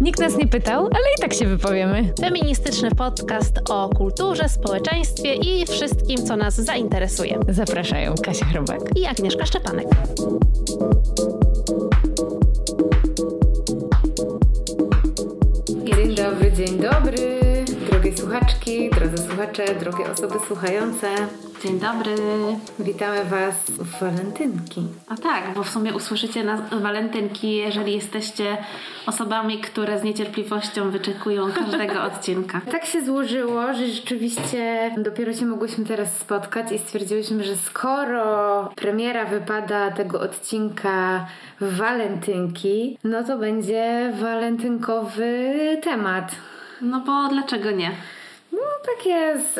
Nikt nas nie pytał, ale i tak się wypowiemy. Feministyczny podcast o kulturze, społeczeństwie i wszystkim, co nas zainteresuje. Zapraszają Kasia Chrobak i Agnieszka Szczepanek. Dzień dobry, drogie słuchaczki, drodzy słuchacze, drogie osoby słuchające. Dzień dobry. Witamy Was w walentynki. A tak, bo w sumie usłyszycie nas walentynki, jeżeli jesteście osobami, które z niecierpliwością wyczekują każdego odcinka. Tak się złożyło, że rzeczywiście dopiero się mogłyśmy teraz spotkać i stwierdziłyśmy, że skoro premiera wypada tego odcinka w walentynki, no to będzie walentynkowy temat. No bo dlaczego nie? No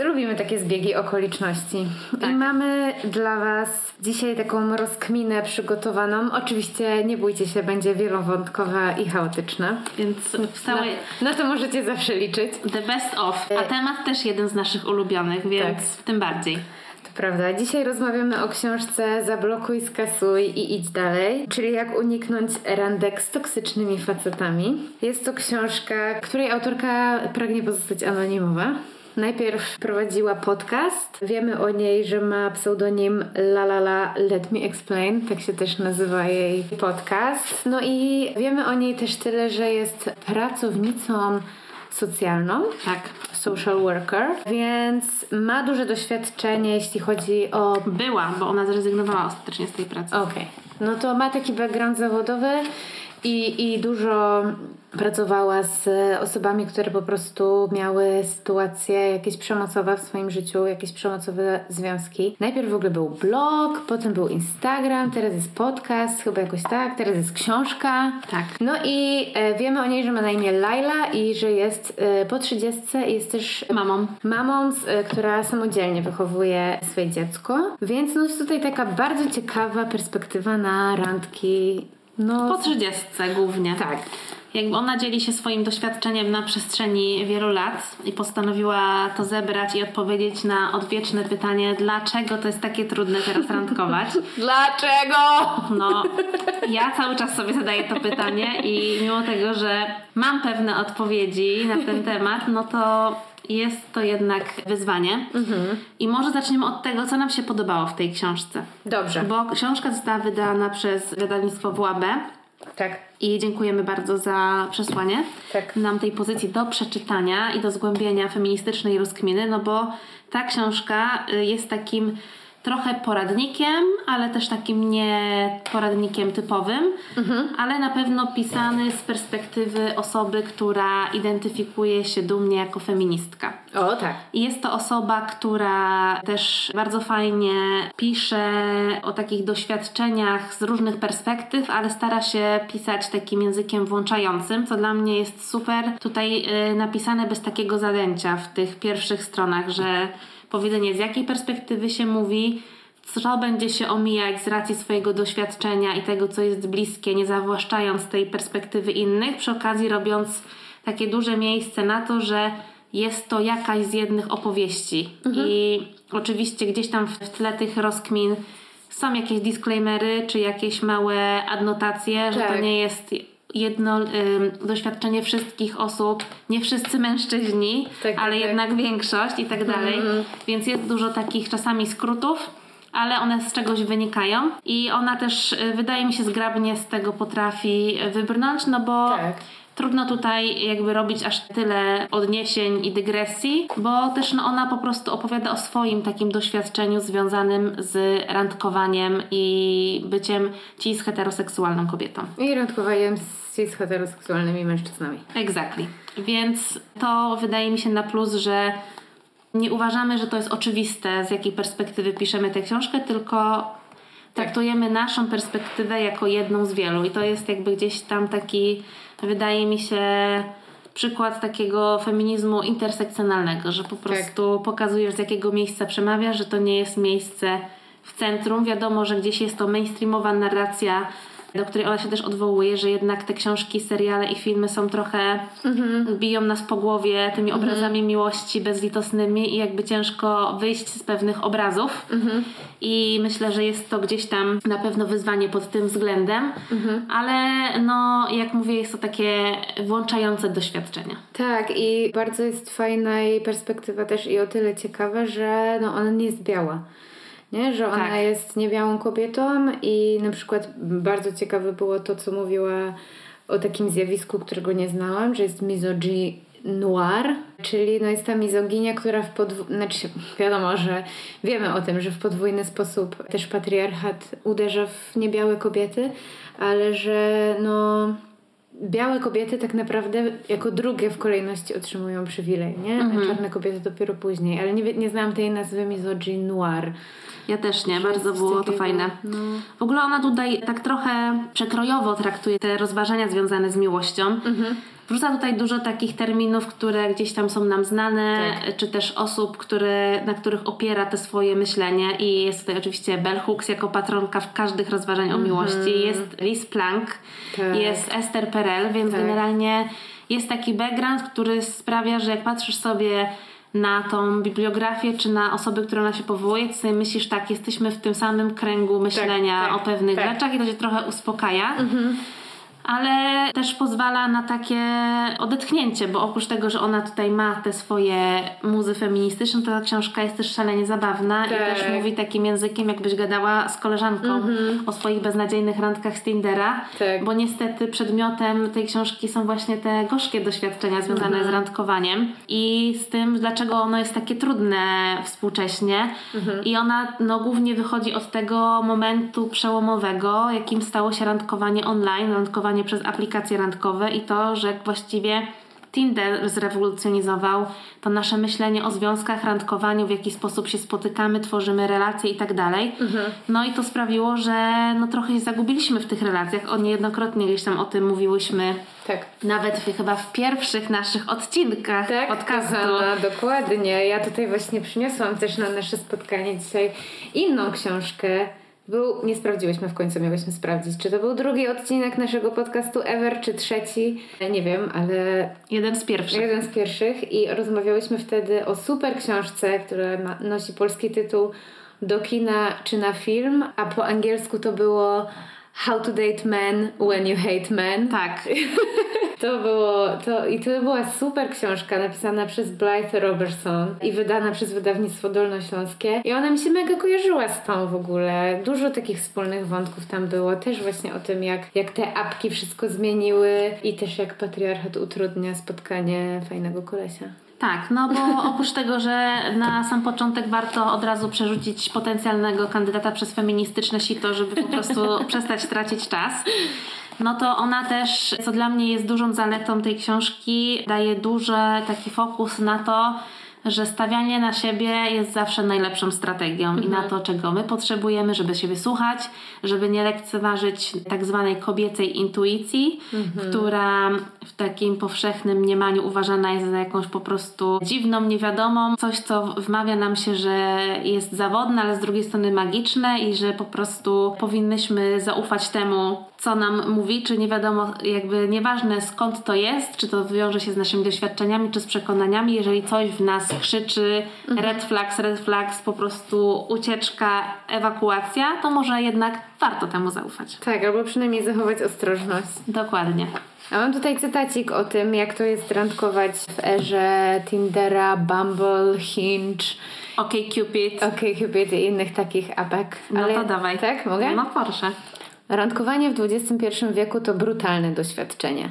lubimy takie zbiegi okoliczności. Tak. I mamy dla Was dzisiaj taką rozkminę przygotowaną. Oczywiście nie bójcie się, będzie wielowątkowa i chaotyczna. Więc w całej... No to możecie zawsze liczyć. The best of. A temat też jeden z naszych ulubionych, więc tak. Tym bardziej. To prawda. Dzisiaj rozmawiamy o książce Zablokuj, skasuj i idź dalej, czyli jak uniknąć randek z toksycznymi facetami. Jest to książka, której autorka pragnie pozostać anonimowa. Najpierw prowadziła podcast. Wiemy o niej, że ma pseudonim La la la let me explain. Tak się też nazywa jej podcast. No i wiemy o niej też tyle, że jest pracownicą socjalną, tak, social worker, więc ma duże doświadczenie, jeśli chodzi o... Była, bo ona zrezygnowała ostatecznie z tej pracy. Okej. No to ma taki background zawodowy i dużo pracowała z osobami, które po prostu miały sytuacje jakieś przemocowe w swoim życiu, jakieś przemocowe związki. Najpierw w ogóle był blog, potem był Instagram, teraz jest podcast, chyba jakoś tak, teraz jest książka. Tak. No i wiemy o niej, że ma na imię Laila i że jest po 30 i jest też mamą, która samodzielnie wychowuje swoje dziecko. Więc no jest tutaj taka bardzo ciekawa perspektywa na randki. No, po 30 głównie. Tak. Jakby ona dzieli się swoim doświadczeniem na przestrzeni wielu lat i postanowiła to zebrać i odpowiedzieć na odwieczne pytanie, dlaczego to jest takie trudne teraz randkować. Dlaczego? No, ja cały czas sobie zadaję to pytanie i mimo tego, że mam pewne odpowiedzi na ten temat, no to jest to jednak wyzwanie. I może zaczniemy od tego, co nam się podobało w tej książce. Dobrze. Bo książka została wydana przez wydawnictwo WAB. Tak. I dziękujemy bardzo za przesłanie nam tej pozycji do przeczytania i do zgłębienia feministycznej rozkminy, no bo ta książka jest takim trochę poradnikiem, ale też takim nie poradnikiem typowym, ale na pewno pisany z perspektywy osoby, która identyfikuje się dumnie jako feministka. O, tak. I jest to osoba, która też bardzo fajnie pisze o takich doświadczeniach z różnych perspektyw, ale stara się pisać takim językiem włączającym, co dla mnie jest super. Tutaj napisane bez takiego zadęcia w tych pierwszych stronach, że powiedzenie, z jakiej perspektywy się mówi, co będzie się omijać z racji swojego doświadczenia i tego, co jest bliskie, nie zawłaszczając tej perspektywy innych, przy okazji robiąc takie duże miejsce na to, że jest to jakaś z jednych opowieści. I oczywiście gdzieś tam w tle tych rozkmin są jakieś disclaimery, czy jakieś małe adnotacje, że to nie jest jedno doświadczenie wszystkich osób, nie wszyscy mężczyźni, ale jednak większość i tak dalej. Więc jest dużo takich czasami skrótów, ale one z czegoś wynikają i ona też wydaje mi się zgrabnie z tego potrafi wybrnąć, no bo trudno tutaj jakby robić aż tyle odniesień i dygresji, bo też no ona po prostu opowiada o swoim takim doświadczeniu związanym z randkowaniem i byciem cis heteroseksualną kobietą. I randkowaniem z cis heteroseksualnymi mężczyznami. Exactly. Więc to wydaje mi się na plus, że nie uważamy, że to jest oczywiste, z jakiej perspektywy piszemy tę książkę, tylko traktujemy naszą perspektywę jako jedną z wielu i to jest jakby gdzieś tam taki, wydaje mi się, przykład takiego feminizmu intersekcjonalnego, że po prostu pokazujesz, z jakiego miejsca przemawiasz, że to nie jest miejsce w centrum. Wiadomo, że gdzieś jest to mainstreamowa narracja do której ona się też odwołuje, że jednak te książki, seriale i filmy są trochę biją nas po głowie tymi obrazami miłości bezlitosnymi i jakby ciężko wyjść z pewnych obrazów i myślę, że jest to gdzieś tam na pewno wyzwanie pod tym względem, ale no jak mówię, jest to takie włączające doświadczenie. Tak, i bardzo jest fajna jej perspektywa też i o tyle ciekawa, że no ona nie jest biała. Nie? Że ona jest niebiałą kobietą i na przykład bardzo ciekawe było to, co mówiła o takim zjawisku, którego nie znałam, że jest mizogini noir, czyli no jest ta mizoginia, która znaczy wiadomo, że wiemy o tym, że w podwójny sposób też patriarchat uderza w niebiałe kobiety, ale że no białe kobiety tak naprawdę jako drugie w kolejności otrzymują przywilej, nie? A czarne kobiety dopiero później. Ale nie znałam tej nazwy mizogini noir. Ja też nie, bardzo było to fajne. No. W ogóle ona tutaj tak trochę przekrojowo traktuje te rozważania związane z miłością. Wrzuca tutaj dużo takich terminów, które gdzieś tam są nam znane, czy też osób, na których opiera te swoje myślenie. I jest tutaj oczywiście Bell Hooks jako patronka w każdych rozważań o miłości. Jest Liz Plank, jest Esther Perel, więc generalnie jest taki background, który sprawia, że jak patrzysz sobie na tą bibliografię, czy na osoby, które ona się powołuje, ty sobie myślisz tak, jesteśmy w tym samym kręgu myślenia o pewnych rzeczach i to się trochę uspokaja. Ale też pozwala na takie odetchnięcie, bo oprócz tego, że ona tutaj ma te swoje muzy feministyczne, to ta książka jest też szalenie zabawna i też mówi takim językiem, jakbyś gadała z koleżanką o swoich beznadziejnych randkach z Tindera, bo niestety przedmiotem tej książki są właśnie te gorzkie doświadczenia związane z randkowaniem i z tym, dlaczego ono jest takie trudne współcześnie i ona no, głównie wychodzi od tego momentu przełomowego, jakim stało się randkowanie online, randkowanie przez aplikacje randkowe i to, że właściwie Tinder zrewolucjonizował to nasze myślenie o związkach, randkowaniu, w jaki sposób się spotykamy, tworzymy relacje i tak dalej. No i to sprawiło, że no trochę się zagubiliśmy w tych relacjach. Niejednokrotnie gdzieś tam o tym mówiłyśmy. Nawet chyba w pierwszych naszych odcinkach podcastu. No, dokładnie. Ja tutaj właśnie przyniosłam też na nasze spotkanie dzisiaj inną książkę. Nie sprawdziłyśmy w końcu, miałyśmy sprawdzić, czy to był drugi odcinek naszego podcastu ever, czy trzeci, nie wiem, ale jeden z pierwszych i rozmawiałyśmy wtedy o super książce, która nosi polski tytuł Do kina czy na film, a po angielsku to było How to Date Men When You Hate Men. To była super książka napisana przez Blythe Robertson i wydana przez wydawnictwo Dolnośląskie i ona mi się mega kojarzyła z tą w ogóle. Dużo takich wspólnych wątków tam było. Też właśnie o tym, jak te apki wszystko zmieniły i też jak patriarchat utrudnia spotkanie fajnego kolesia. Tak, no bo oprócz tego, że na sam początek warto od razu przerzucić potencjalnego kandydata przez feministyczne sito, żeby po prostu przestać tracić czas, no to ona też, co dla mnie jest dużą zaletą tej książki, daje duży taki fokus na to, że stawianie na siebie jest zawsze najlepszą strategią i na to, czego my potrzebujemy, żeby siebie słuchać, żeby nie lekceważyć tak zwanej kobiecej intuicji, która w takim powszechnym mniemaniu uważana jest za jakąś po prostu dziwną, niewiadomą, coś, co wmawia nam się, że jest zawodne, ale z drugiej strony magiczne i że po prostu powinnyśmy zaufać temu, co nam mówi, czy nie wiadomo, jakby nieważne skąd to jest, czy to wiąże się z naszymi doświadczeniami, czy z przekonaniami, jeżeli coś w nas krzyczy red flags, po prostu ucieczka, ewakuacja, to może jednak warto temu zaufać. Tak, albo przynajmniej zachować ostrożność. Dokładnie. A mam tutaj cytacik o tym, jak to jest randkować w erze Tindera, Bumble, Hinge, OK Cupid. OK Cupid i innych takich apek. Ale no to dawaj. Tak, mogę? No proszę. Randkowanie w XXI wieku to brutalne doświadczenie.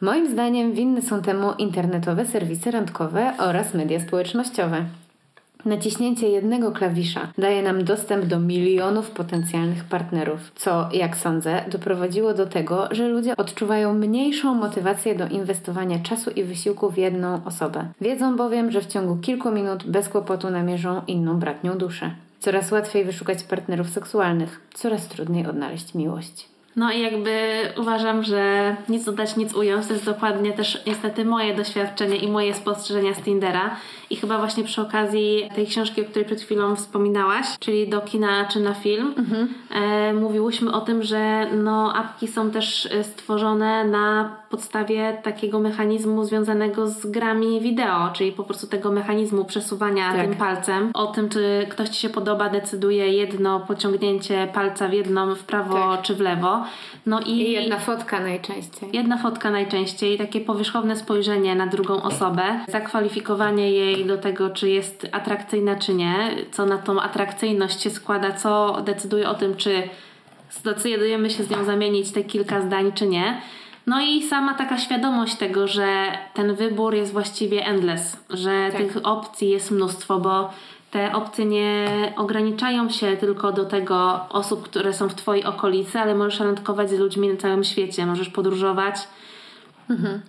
Moim zdaniem winne są temu internetowe serwisy randkowe oraz media społecznościowe. Naciśnięcie jednego klawisza daje nam dostęp do milionów potencjalnych partnerów, co, jak sądzę, doprowadziło do tego, że ludzie odczuwają mniejszą motywację do inwestowania czasu i wysiłku w jedną osobę. Wiedzą bowiem, że w ciągu kilku minut bez kłopotu namierzą inną bratnią duszę. Coraz łatwiej wyszukać partnerów seksualnych, coraz trudniej odnaleźć miłość. No i jakby uważam, że nic dodać, nic ująć. To jest dokładnie też niestety moje doświadczenie i moje spostrzeżenia z Tindera. I chyba właśnie przy okazji tej książki, o której przed chwilą wspominałaś, czyli do kina czy na film, mówiłyśmy o tym, że no, apki są też stworzone na podstawie takiego mechanizmu związanego z grami wideo, czyli po prostu tego mechanizmu przesuwania tym palcem. O tym, czy ktoś ci się podoba, decyduje jedno pociągnięcie palca w jedną, w prawo czy w lewo. No i jedna fotka najczęściej. Takie powierzchowne spojrzenie na drugą osobę, zakwalifikowanie jej do tego, czy jest atrakcyjna, czy nie, co na tą atrakcyjność się składa, co decyduje o tym, czy zdecydujemy się z nią zamienić te kilka zdań, czy nie. No i sama taka świadomość tego, że ten wybór jest właściwie endless, że tych opcji jest mnóstwo, bo te opcje nie ograniczają się tylko do tego osób, które są w twojej okolicy, ale możesz randkować z ludźmi na całym świecie, możesz podróżować,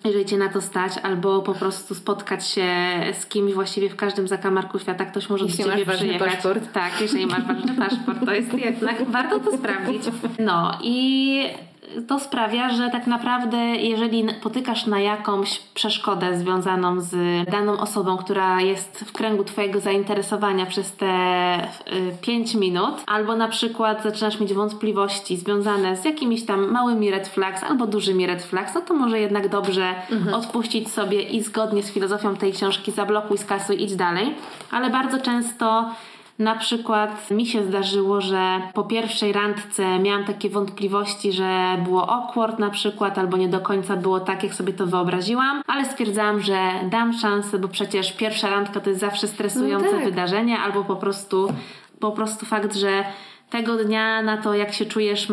jeżeli cię na to stać, albo po prostu spotkać się z kimś właściwie w każdym zakamarku świata. Ktoś może do ciebie przyjechać. Paszport. Tak, jeżeli masz ważny paszport, to jest jednak warto to sprawdzić. No i to sprawia, że tak naprawdę jeżeli potykasz na jakąś przeszkodę związaną z daną osobą, która jest w kręgu twojego zainteresowania przez te 5 minut, albo na przykład zaczynasz mieć wątpliwości związane z jakimiś tam małymi red flags albo dużymi red flags, no to może jednak dobrze odpuścić sobie i zgodnie z filozofią tej książki zablokuj, skasuj, idź dalej. Ale bardzo często na przykład mi się zdarzyło, że po pierwszej randce miałam takie wątpliwości, że było awkward na przykład, albo nie do końca było tak, jak sobie to wyobraziłam, ale stwierdzałam, że dam szansę, bo przecież pierwsza randka to jest zawsze stresujące wydarzenie, albo po prostu fakt, że tego dnia na to, jak się czujesz,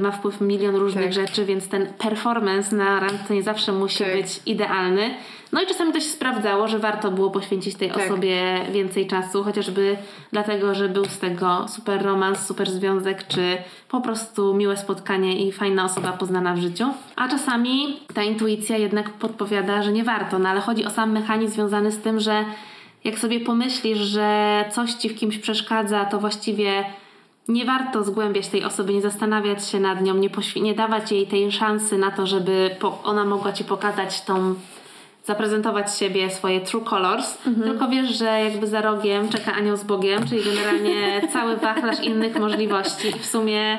ma wpływ milion różnych rzeczy, więc ten performance na randce nie zawsze musi być idealny. No i czasami to się sprawdzało, że warto było poświęcić tej osobie więcej czasu, chociażby dlatego, że był z tego super romans, super związek, czy po prostu miłe spotkanie i fajna osoba poznana w życiu. A czasami ta intuicja jednak podpowiada, że nie warto, no ale chodzi o sam mechanizm związany z tym, że jak sobie pomyślisz, że coś ci w kimś przeszkadza, to właściwie nie warto zgłębiać tej osoby, nie zastanawiać się nad nią, nie dawać jej tej szansy na to, żeby ona mogła ci pokazać zaprezentować siebie, swoje true colors, tylko wiesz, że jakby za rogiem czeka anioł z Bogiem, czyli generalnie cały wachlarz innych możliwości. I w sumie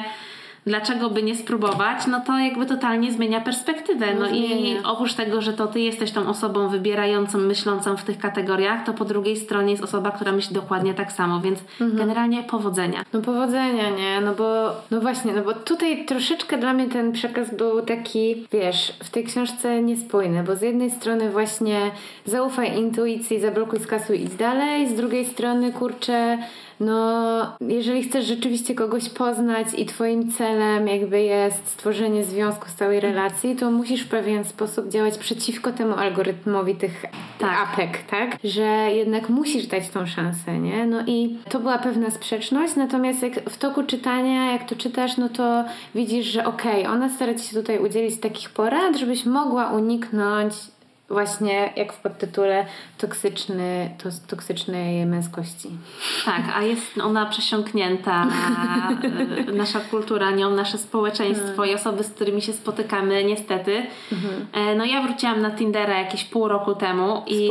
dlaczego by nie spróbować, no to jakby totalnie zmienia perspektywę. No i oprócz tego, że to ty jesteś tą osobą wybierającą, myślącą w tych kategoriach, to po drugiej stronie jest osoba, która myśli dokładnie tak samo, więc generalnie powodzenia. No powodzenia, nie? No bo no właśnie, tutaj troszeczkę dla mnie ten przekaz był taki, wiesz, w tej książce niespójny, bo z jednej strony właśnie zaufaj intuicji, zablokuj, skasuj, idź dalej, z drugiej strony, kurczę, no jeżeli chcesz rzeczywiście kogoś poznać i twoim celem jakby jest stworzenie związku z całej relacji, to musisz w pewien sposób działać przeciwko temu algorytmowi tych apek, tak? Że jednak musisz dać tą szansę, nie? No i to była pewna sprzeczność, natomiast jak w toku czytania, jak to czytasz, no to widzisz, że okej, ona stara ci się tutaj udzielić takich porad, żebyś mogła uniknąć właśnie, jak w podtytule, toksycznej męskości. Tak, a jest ona przesiąknięta, nasza kultura nią, nasze społeczeństwo i osoby, z którymi się spotykamy, niestety. No ja wróciłam na Tindera jakieś pół roku temu i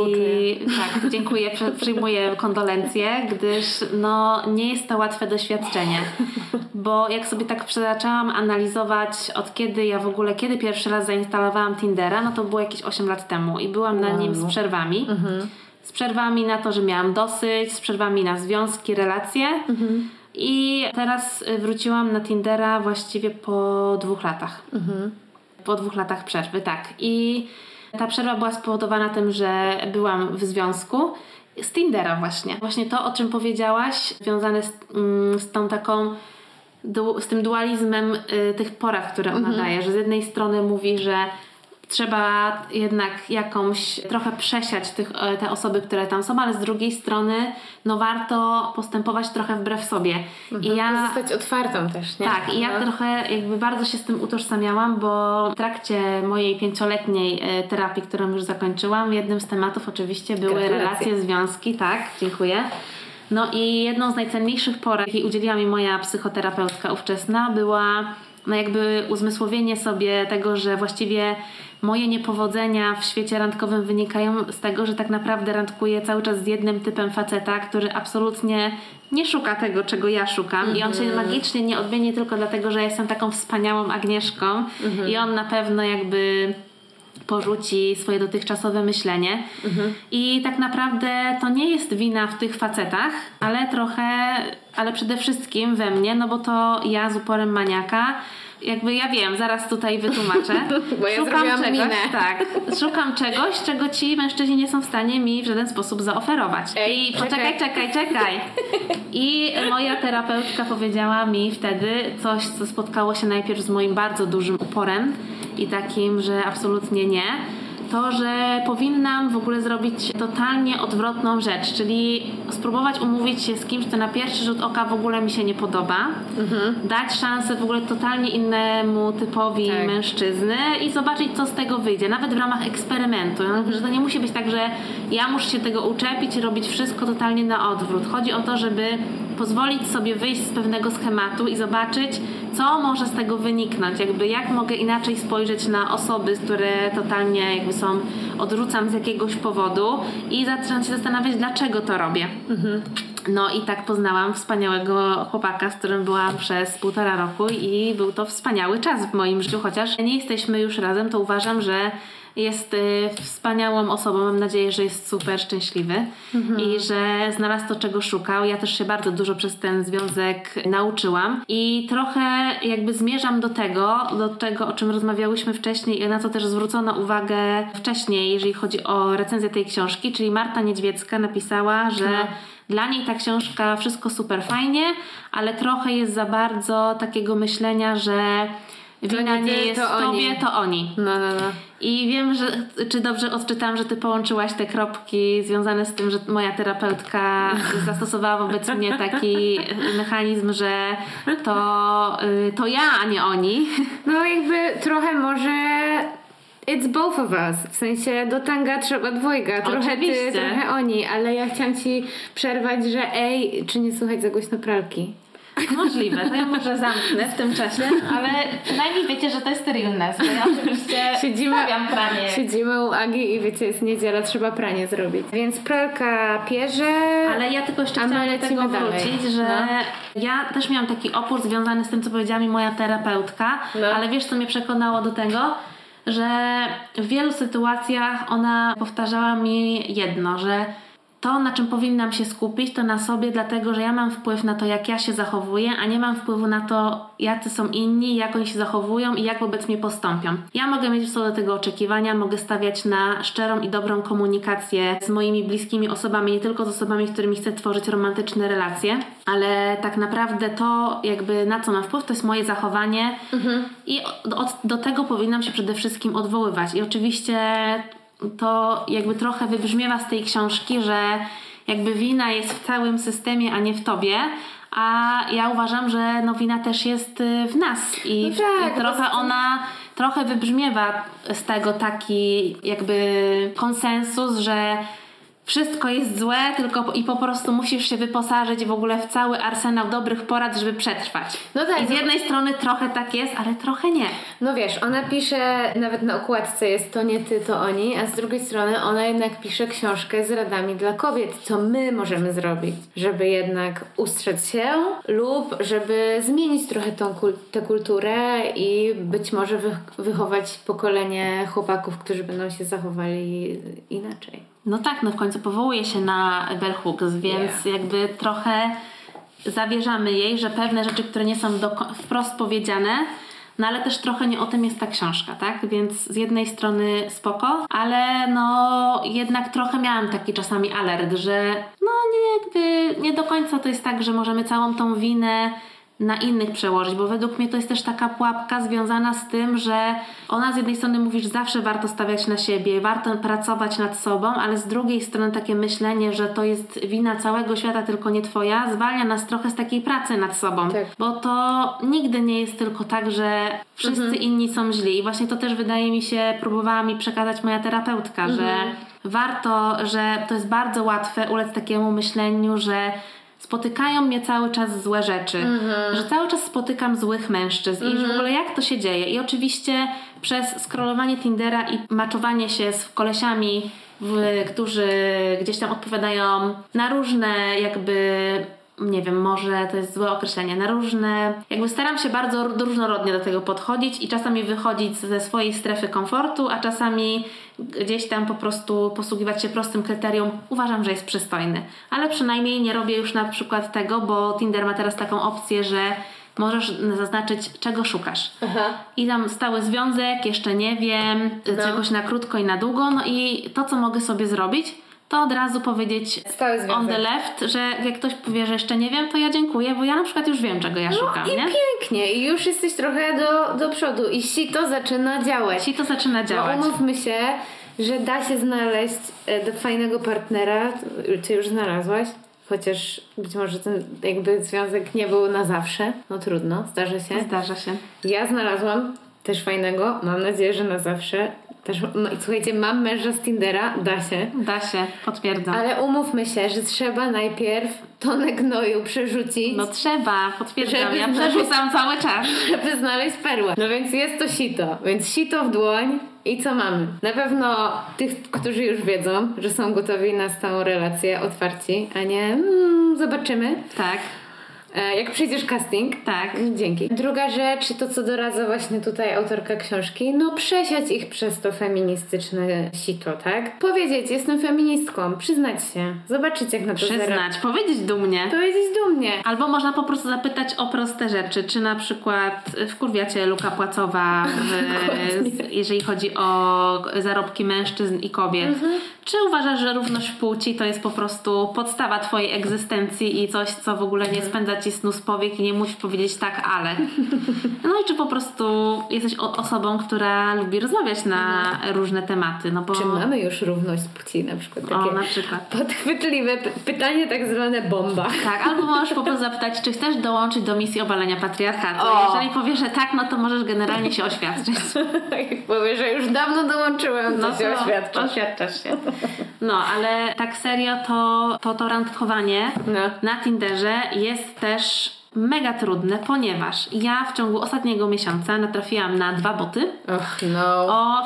tak, dziękuję, przyjmuję kondolencje, gdyż no nie jest to łatwe doświadczenie. Bo jak sobie tak zaczęłam analizować, od kiedy ja w ogóle, kiedy pierwszy raz zainstalowałam Tindera, no to było jakieś 8 lat temu. I byłam na nim z przerwami. Z przerwami na to, że miałam dosyć, z przerwami na związki, relacje. I teraz wróciłam na Tindera właściwie po 2 latach. Po 2 latach przerwy, tak. I ta przerwa była spowodowana tym, że byłam w związku z Tindera właśnie. Właśnie to, o czym powiedziałaś, związane z tą taką z tym dualizmem tych porad, które ona daje. Że z jednej strony mówi, że trzeba jednak trochę przesiać te osoby, które tam są, ale z drugiej strony no warto postępować trochę wbrew sobie. I ja zostać otwartą też, nie? Tak, i ja trochę jakby bardzo się z tym utożsamiałam, bo w trakcie mojej 5-letniej terapii, którą już zakończyłam, jednym z tematów oczywiście były relacje, związki, tak, dziękuję. No i jedną z najcenniejszych porad, jakiej udzieliła mi moja psychoterapeutka ówczesna, była no jakby uzmysłowienie sobie tego, że właściwie moje niepowodzenia w świecie randkowym wynikają z tego, że tak naprawdę randkuję cały czas z jednym typem faceta, który absolutnie nie szuka tego, czego ja szukam. I on się magicznie nie odmieni tylko dlatego, że ja jestem taką wspaniałą Agnieszką i on na pewno jakby porzuci swoje dotychczasowe myślenie. I tak naprawdę to nie jest wina w tych facetach, ale trochę, ale przede wszystkim we mnie, no bo to ja z uporem maniaka, jakby ja wiem, zaraz tutaj wytłumaczę. Bo ja zrobiłam minę. Tak, szukam czegoś, czego ci mężczyźni nie są w stanie mi w żaden sposób zaoferować. Ej, i czekaj. I moja terapeutka powiedziała mi wtedy coś, co spotkało się najpierw z moim bardzo dużym uporem i takim, że absolutnie nie. To, że powinnam w ogóle zrobić totalnie odwrotną rzecz, czyli spróbować umówić się z kimś, kto na pierwszy rzut oka w ogóle mi się nie podoba, dać szansę w ogóle totalnie innemu typowi mężczyzny i zobaczyć, co z tego wyjdzie, nawet w ramach eksperymentu. Że to nie musi być tak, że ja muszę się tego uczepić i robić wszystko totalnie na odwrót. Chodzi o to, żeby pozwolić sobie wyjść z pewnego schematu i zobaczyć, co może z tego wyniknąć. Jakby jak mogę inaczej spojrzeć na osoby, które totalnie jakby są, odrzucam z jakiegoś powodu i zacząć się zastanawiać, dlaczego to robię. No i tak poznałam wspaniałego chłopaka, z którym byłam przez 1,5 roku i był to wspaniały czas w moim życiu. Chociaż nie jesteśmy już razem, to uważam, że jest wspaniałą osobą. Mam nadzieję, że jest super szczęśliwy i że znalazł to, czego szukał. Ja też się bardzo dużo przez ten związek nauczyłam i trochę jakby zmierzam do tego, o czym rozmawiałyśmy wcześniej i na co też zwrócono uwagę wcześniej, jeżeli chodzi o recenzję tej książki, czyli Marta Niedźwiecka napisała, że dla niej ta książka wszystko super fajnie, ale trochę jest za bardzo takiego myślenia, że wina nie jest tobie, to oni. No. I wiem, że czy dobrze odczytam, że ty połączyłaś te kropki związane z tym, że moja terapeutka zastosowała wobec mnie taki mechanizm, że to ja, a nie oni. No jakby trochę może it's both of us. W sensie do tanga trzeba dwojga. Trochę oczywiście. Ty, trochę oni. Ale ja chciałam ci przerwać, że ej, czy nie słuchać za głośno pralki? Możliwe, to ja może zamknę w tym czasie, ale przynajmniej wiecie, że to jest realne. Ja oczywiście stawiam pranie. Siedzimy u Agi i wiecie, jest niedziela, trzeba pranie zrobić. Więc pralka pierze. Ale ja tylko jeszcze chciałam do tego wrócić, że ja też miałam taki opór związany z tym, co powiedziała mi moja terapeutka, ale wiesz, co mnie przekonało do tego? Że w wielu sytuacjach ona powtarzała mi jedno, że to, na czym powinnam się skupić, to na sobie, dlatego, że ja mam wpływ na to, jak ja się zachowuję, a nie mam wpływu na to, jacy są inni, jak oni się zachowują i jak wobec mnie postąpią. Ja mogę mieć co do tego oczekiwania, mogę stawiać na szczerą i dobrą komunikację z moimi bliskimi osobami, nie tylko z osobami, z którymi chcę tworzyć romantyczne relacje, ale tak naprawdę to, jakby na co mam wpływ, to jest moje zachowanie i do tego powinnam się przede wszystkim odwoływać. I oczywiście to jakby trochę wybrzmiewa z tej książki, że jakby wina jest w całym systemie, a nie w tobie, a ja uważam, że no wina też jest w nas i, i trochę ona trochę wybrzmiewa z tego taki jakby konsensus, że wszystko jest złe, tylko i po prostu musisz się wyposażyć w ogóle w cały arsenał dobrych porad, żeby przetrwać. No tak, i z jednej strony trochę tak jest, ale trochę nie. No wiesz, ona pisze, nawet na okładce jest to nie ty, to oni, a z drugiej strony ona jednak pisze książkę z radami dla kobiet, co my możemy zrobić, żeby jednak ustrzec się lub żeby zmienić trochę tą tę kulturę i być może wychować pokolenie chłopaków, którzy będą się zachowali inaczej. No tak, no w końcu powołuje się na Bell Hooks, więc jakby trochę zawierzamy jej, że pewne rzeczy, które nie są wprost powiedziane, no ale też trochę nie o tym jest ta książka, tak? Więc z jednej strony spoko, ale no jednak trochę miałam taki czasami alert, że no nie do końca to jest tak, że możemy całą tą winę na innych przełożyć, bo według mnie to jest też taka pułapka związana z tym, że ona z jednej strony mówi, że zawsze warto stawiać na siebie, warto pracować nad sobą, ale z drugiej strony takie myślenie, że to jest wina całego świata, tylko nie twoja, zwalnia nas trochę z takiej pracy nad sobą, bo to nigdy nie jest tylko tak, że wszyscy inni są źli i właśnie to też wydaje mi się, próbowała mi przekazać moja terapeutka, że warto, że to jest bardzo łatwe ulec takiemu myśleniu, że spotykają mnie cały czas złe rzeczy, że cały czas spotykam złych mężczyzn i że w ogóle jak to się dzieje. I oczywiście przez scrollowanie Tindera i maczowanie się z kolesiami, którzy gdzieś tam odpowiadają na różne jakby... nie wiem, może to jest złe określenie, na różne... Jakby staram się bardzo różnorodnie do tego podchodzić i czasami wychodzić ze swojej strefy komfortu, a czasami gdzieś tam po prostu posługiwać się prostym kryterium. Uważam, że jest przystojny. Ale przynajmniej nie robię już na przykład tego, bo Tinder ma teraz taką opcję, że możesz zaznaczyć, czego szukasz. Aha. I tam stały związek, jeszcze nie wiem, czegoś na krótko i na długo. No i to, co mogę sobie zrobić, to od razu powiedzieć on the left, że jak ktoś powie, że jeszcze nie wiem, to ja dziękuję, bo ja na przykład już wiem, czego ja szukam. No i nie? Pięknie. I już jesteś trochę do przodu. I sito zaczyna działać. No umówmy się, że da się znaleźć do fajnego partnera. Ty już znalazłaś? Chociaż być może ten jakby związek nie był na zawsze. No trudno, zdarza się. Ja znalazłam też fajnego. Mam nadzieję, że na zawsze. Też, no, słuchajcie, mam męża z Tindera, da się, potwierdzam. Ale umówmy się, że trzeba najpierw tonę gnoju przerzucić. No trzeba, potwierdzam, ja przerzucam cały czas. Żeby znaleźć perłę. No więc jest to sito, więc sito w dłoń. I co mamy? Na pewno tych, którzy już wiedzą, że są gotowi na stałą relację, otwarci, a nie zobaczymy. Tak. Jak przejdziesz casting. Tak. Dzięki. Druga rzecz, to co doradza właśnie tutaj autorka książki, no przesiać ich przez to feministyczne sito, tak? Powiedzieć, jestem feministką, przyznać się, zobaczyć jak na to powiedzieć dumnie. Albo można po prostu zapytać o proste rzeczy, czy na przykład wkurwiacie luka płacowa, jeżeli chodzi o zarobki mężczyzn i kobiet. Czy uważasz, że równość płci to jest po prostu podstawa twojej egzystencji i coś, co w ogóle nie spędza ci snu z powiek i nie musisz powiedzieć tak, ale. No i czy po prostu jesteś osobą, która lubi rozmawiać na różne tematy. No bo... Czy mamy już równość płci na przykład? Takie na przykład. Podchwytliwe pytanie, tak zwane bomba. Tak, albo możesz po prostu zapytać, czy chcesz dołączyć do misji obalenia patriarchatu. Jeżeli powiesz, że tak, no to możesz generalnie się oświadczyć. Jak powiesz, że już dawno dołączyłem, to się oświadczasz się. No, ale tak serio, to randkowanie na Tinderze jest też mega trudne, ponieważ ja w ciągu ostatniego miesiąca natrafiłam na 2 boty.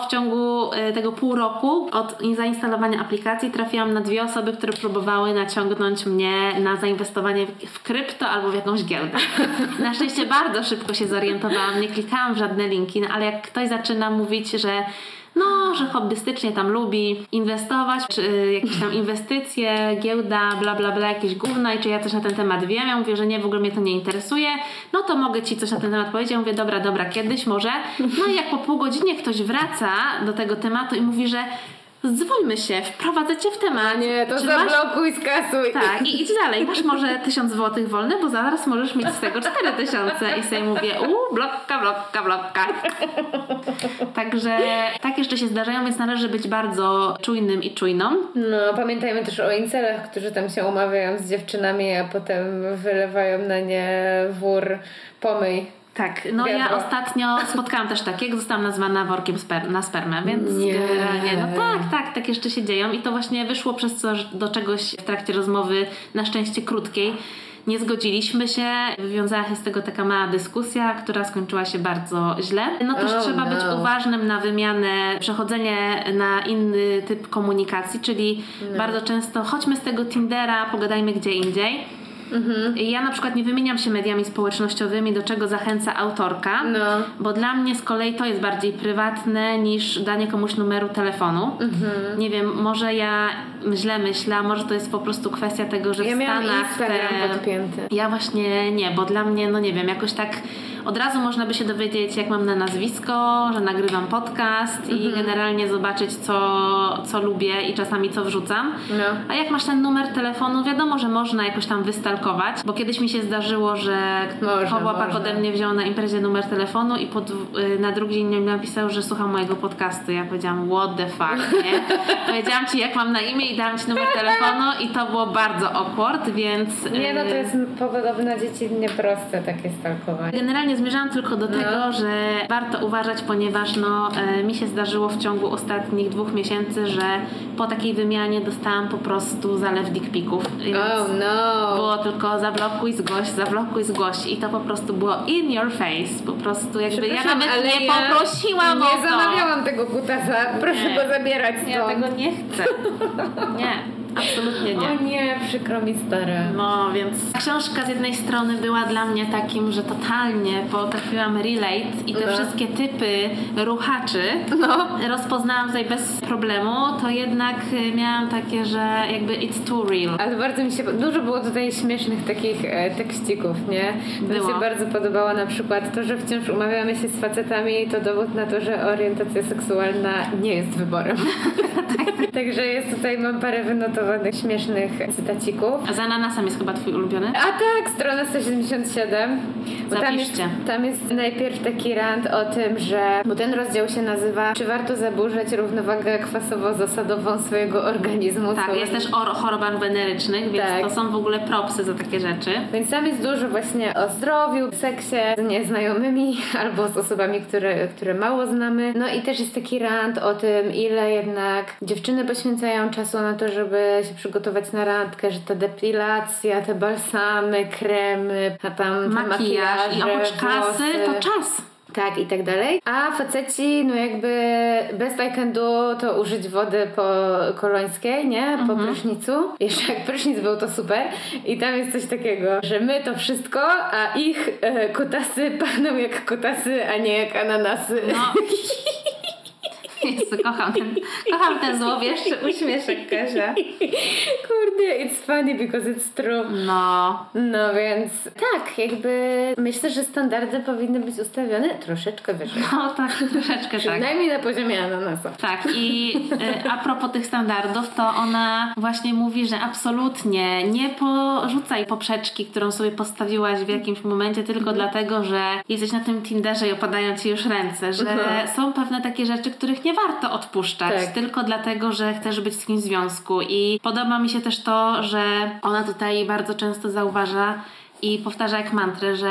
W ciągu tego pół roku od zainstalowania aplikacji trafiłam na 2 osoby, które próbowały naciągnąć mnie na zainwestowanie w krypto albo w jakąś giełdę. Na szczęście bardzo szybko się zorientowałam, nie klikałam w żadne linki, no, ale jak ktoś zaczyna mówić, że hobbystycznie tam lubi inwestować, czy jakieś tam inwestycje, giełda, bla bla bla, jakieś gówno i czy ja coś na ten temat wiem. Ja mówię, że nie, w ogóle mnie to nie interesuje. No to mogę ci coś na ten temat powiedzieć. Ja mówię, dobra, kiedyś może. No i jak po pół godzinie ktoś wraca do tego tematu i mówi, że dzwońmy się, wprowadzę cię w temat. Nie, to zablokuj, skasuj. Tak, i idź dalej. Masz może 1000 złotych wolne, bo zaraz możesz mieć z tego 4000. I sobie mówię, bloka. Także tak jeszcze się zdarzają, więc należy być bardzo czujnym i czujną. No, pamiętajmy też o incelach, którzy tam się umawiają z dziewczynami, a potem wylewają na nie wór pomyj. Tak, no wiadro. Ja ostatnio spotkałam też takiego, zostałam nazwana workiem na spermę, więc tak jeszcze się dzieją i to właśnie wyszło przez to, do czegoś w trakcie rozmowy, na szczęście krótkiej, nie zgodziliśmy się, wywiązała się z tego taka mała dyskusja, która skończyła się bardzo źle. No też trzeba być uważnym na wymianę, przechodzenie na inny typ komunikacji, czyli bardzo często chodźmy z tego Tindera, pogadajmy gdzie indziej. Ja na przykład nie wymieniam się mediami społecznościowymi, do czego zachęca autorka, bo dla mnie z kolei to jest bardziej prywatne niż danie komuś numeru telefonu. Nie wiem, może ja źle myślę, może to jest po prostu kwestia tego, że ja w Stanach ja właśnie nie, bo dla mnie, no nie wiem, jakoś tak od razu można by się dowiedzieć, jak mam na nazwisko, że nagrywam podcast i generalnie zobaczyć, co lubię i czasami co wrzucam. A jak masz ten numer telefonu, wiadomo, że można jakoś tam wystalkować, bo kiedyś mi się zdarzyło, że chłopak ode mnie wziął na imprezie numer telefonu i na drugi dzień mi napisał, że słucha mojego podcastu. Ja powiedziałam, what the fuck, nie? Powiedziałam ci, jak mam na imię i dałam ci numer telefonu i to było bardzo awkward, więc... Nie, no to jest podobno na dzieci nieproste takie stalkowanie. Generalnie nie zmierzałam, tylko do tego, że warto uważać, ponieważ mi się zdarzyło w ciągu ostatnich 2 miesięcy, że po takiej wymianie dostałam po prostu zalew dickpików. Oh no! Było tylko zablokuj, zgłoś i to po prostu było in your face. Po prostu jakby ja nawet nie poprosiłam o to. Nie zamawiałam tego kutasa, proszę go zabierać stąd. Ja tego nie chcę. Nie. Absolutnie nie. O nie, przykro mi stary. No, więc książka z jednej strony była dla mnie takim, że totalnie potrafiłam relate i te wszystkie typy ruchaczy rozpoznałam tutaj bez problemu, to jednak miałam takie, że jakby it's too real. Ale bardzo mi się, dużo było tutaj śmiesznych takich tekścików, nie? Mi się bardzo podobało na przykład to, że wciąż umawiamy się z facetami i to dowód na to, że orientacja seksualna nie jest wyborem. Tak. Także jest tutaj, mam parę wynotowanych śmiesznych cytacików. A za ananasem jest chyba twój ulubiony? A tak, strona 177. Zapiszcie. Tam jest najpierw taki rant o tym, że, bo ten rozdział się nazywa czy warto zaburzać równowagę kwasowo-zasadową swojego organizmu. Tak, jest też o chorobach wenerycznych, więc to są w ogóle propsy za takie rzeczy. Więc tam jest dużo właśnie o zdrowiu, seksie z nieznajomymi albo z osobami, które mało znamy. No i też jest taki rant o tym, ile jednak dziewczyny poświęcają czasu na to, żeby się przygotować na randkę, że ta depilacja, te balsamy, kremy, a tam makijaż i oprócz kasy to czas. Tak, i tak dalej. A faceci, jakby best I can do to użyć wody po kolońskiej, nie? Po prysznicu. Jeszcze jak prysznic był, to super. I tam jest coś takiego, że my to wszystko, a ich kutasy pachną jak kutasy, a nie jak ananasy. No. Jezu, kocham ten złowieszczy uśmieszek, Kasia. Kurde, it's funny because it's true. No więc tak, jakby myślę, że standardy powinny być ustawione troszeczkę wyżej. No tak, troszeczkę tak. Przynajmniej na poziomie ananasa. Tak, i a propos tych standardów, to ona właśnie mówi, że absolutnie nie porzucaj poprzeczki, którą sobie postawiłaś w jakimś momencie tylko dlatego, że jesteś na tym Tinderze i opadają ci już ręce, że są pewne takie rzeczy, których nie warto odpuszczać, tylko dlatego, że chcesz być z kimś w związku. I podoba mi się też to, że ona tutaj bardzo często zauważa i powtarza jak mantrę, że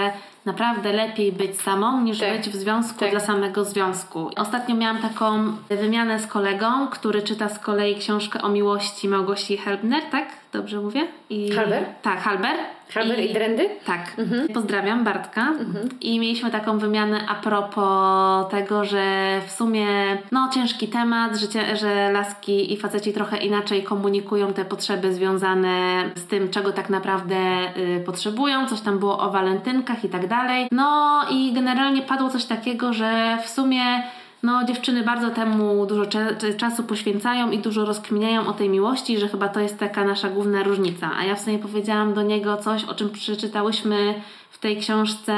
naprawdę lepiej być samą niż być w związku dla samego związku. Ostatnio miałam taką wymianę z kolegą, który czyta z kolei książkę o miłości Małgosi Halber, tak? Dobrze mówię? Halber? Tak, Halber. Halber i Drędy? Tak. Pozdrawiam Bartka. I mieliśmy taką wymianę a propos tego, że w sumie ciężki temat, że laski i faceci trochę inaczej komunikują te potrzeby związane z tym, czego tak naprawdę potrzebują. Coś tam było o walentynkach i tak dalej. No i generalnie padło coś takiego, że w sumie dziewczyny bardzo temu dużo czasu poświęcają i dużo rozkminiają o tej miłości, że chyba to jest taka nasza główna różnica. A ja w sumie powiedziałam do niego coś, o czym przeczytałyśmy w tej książce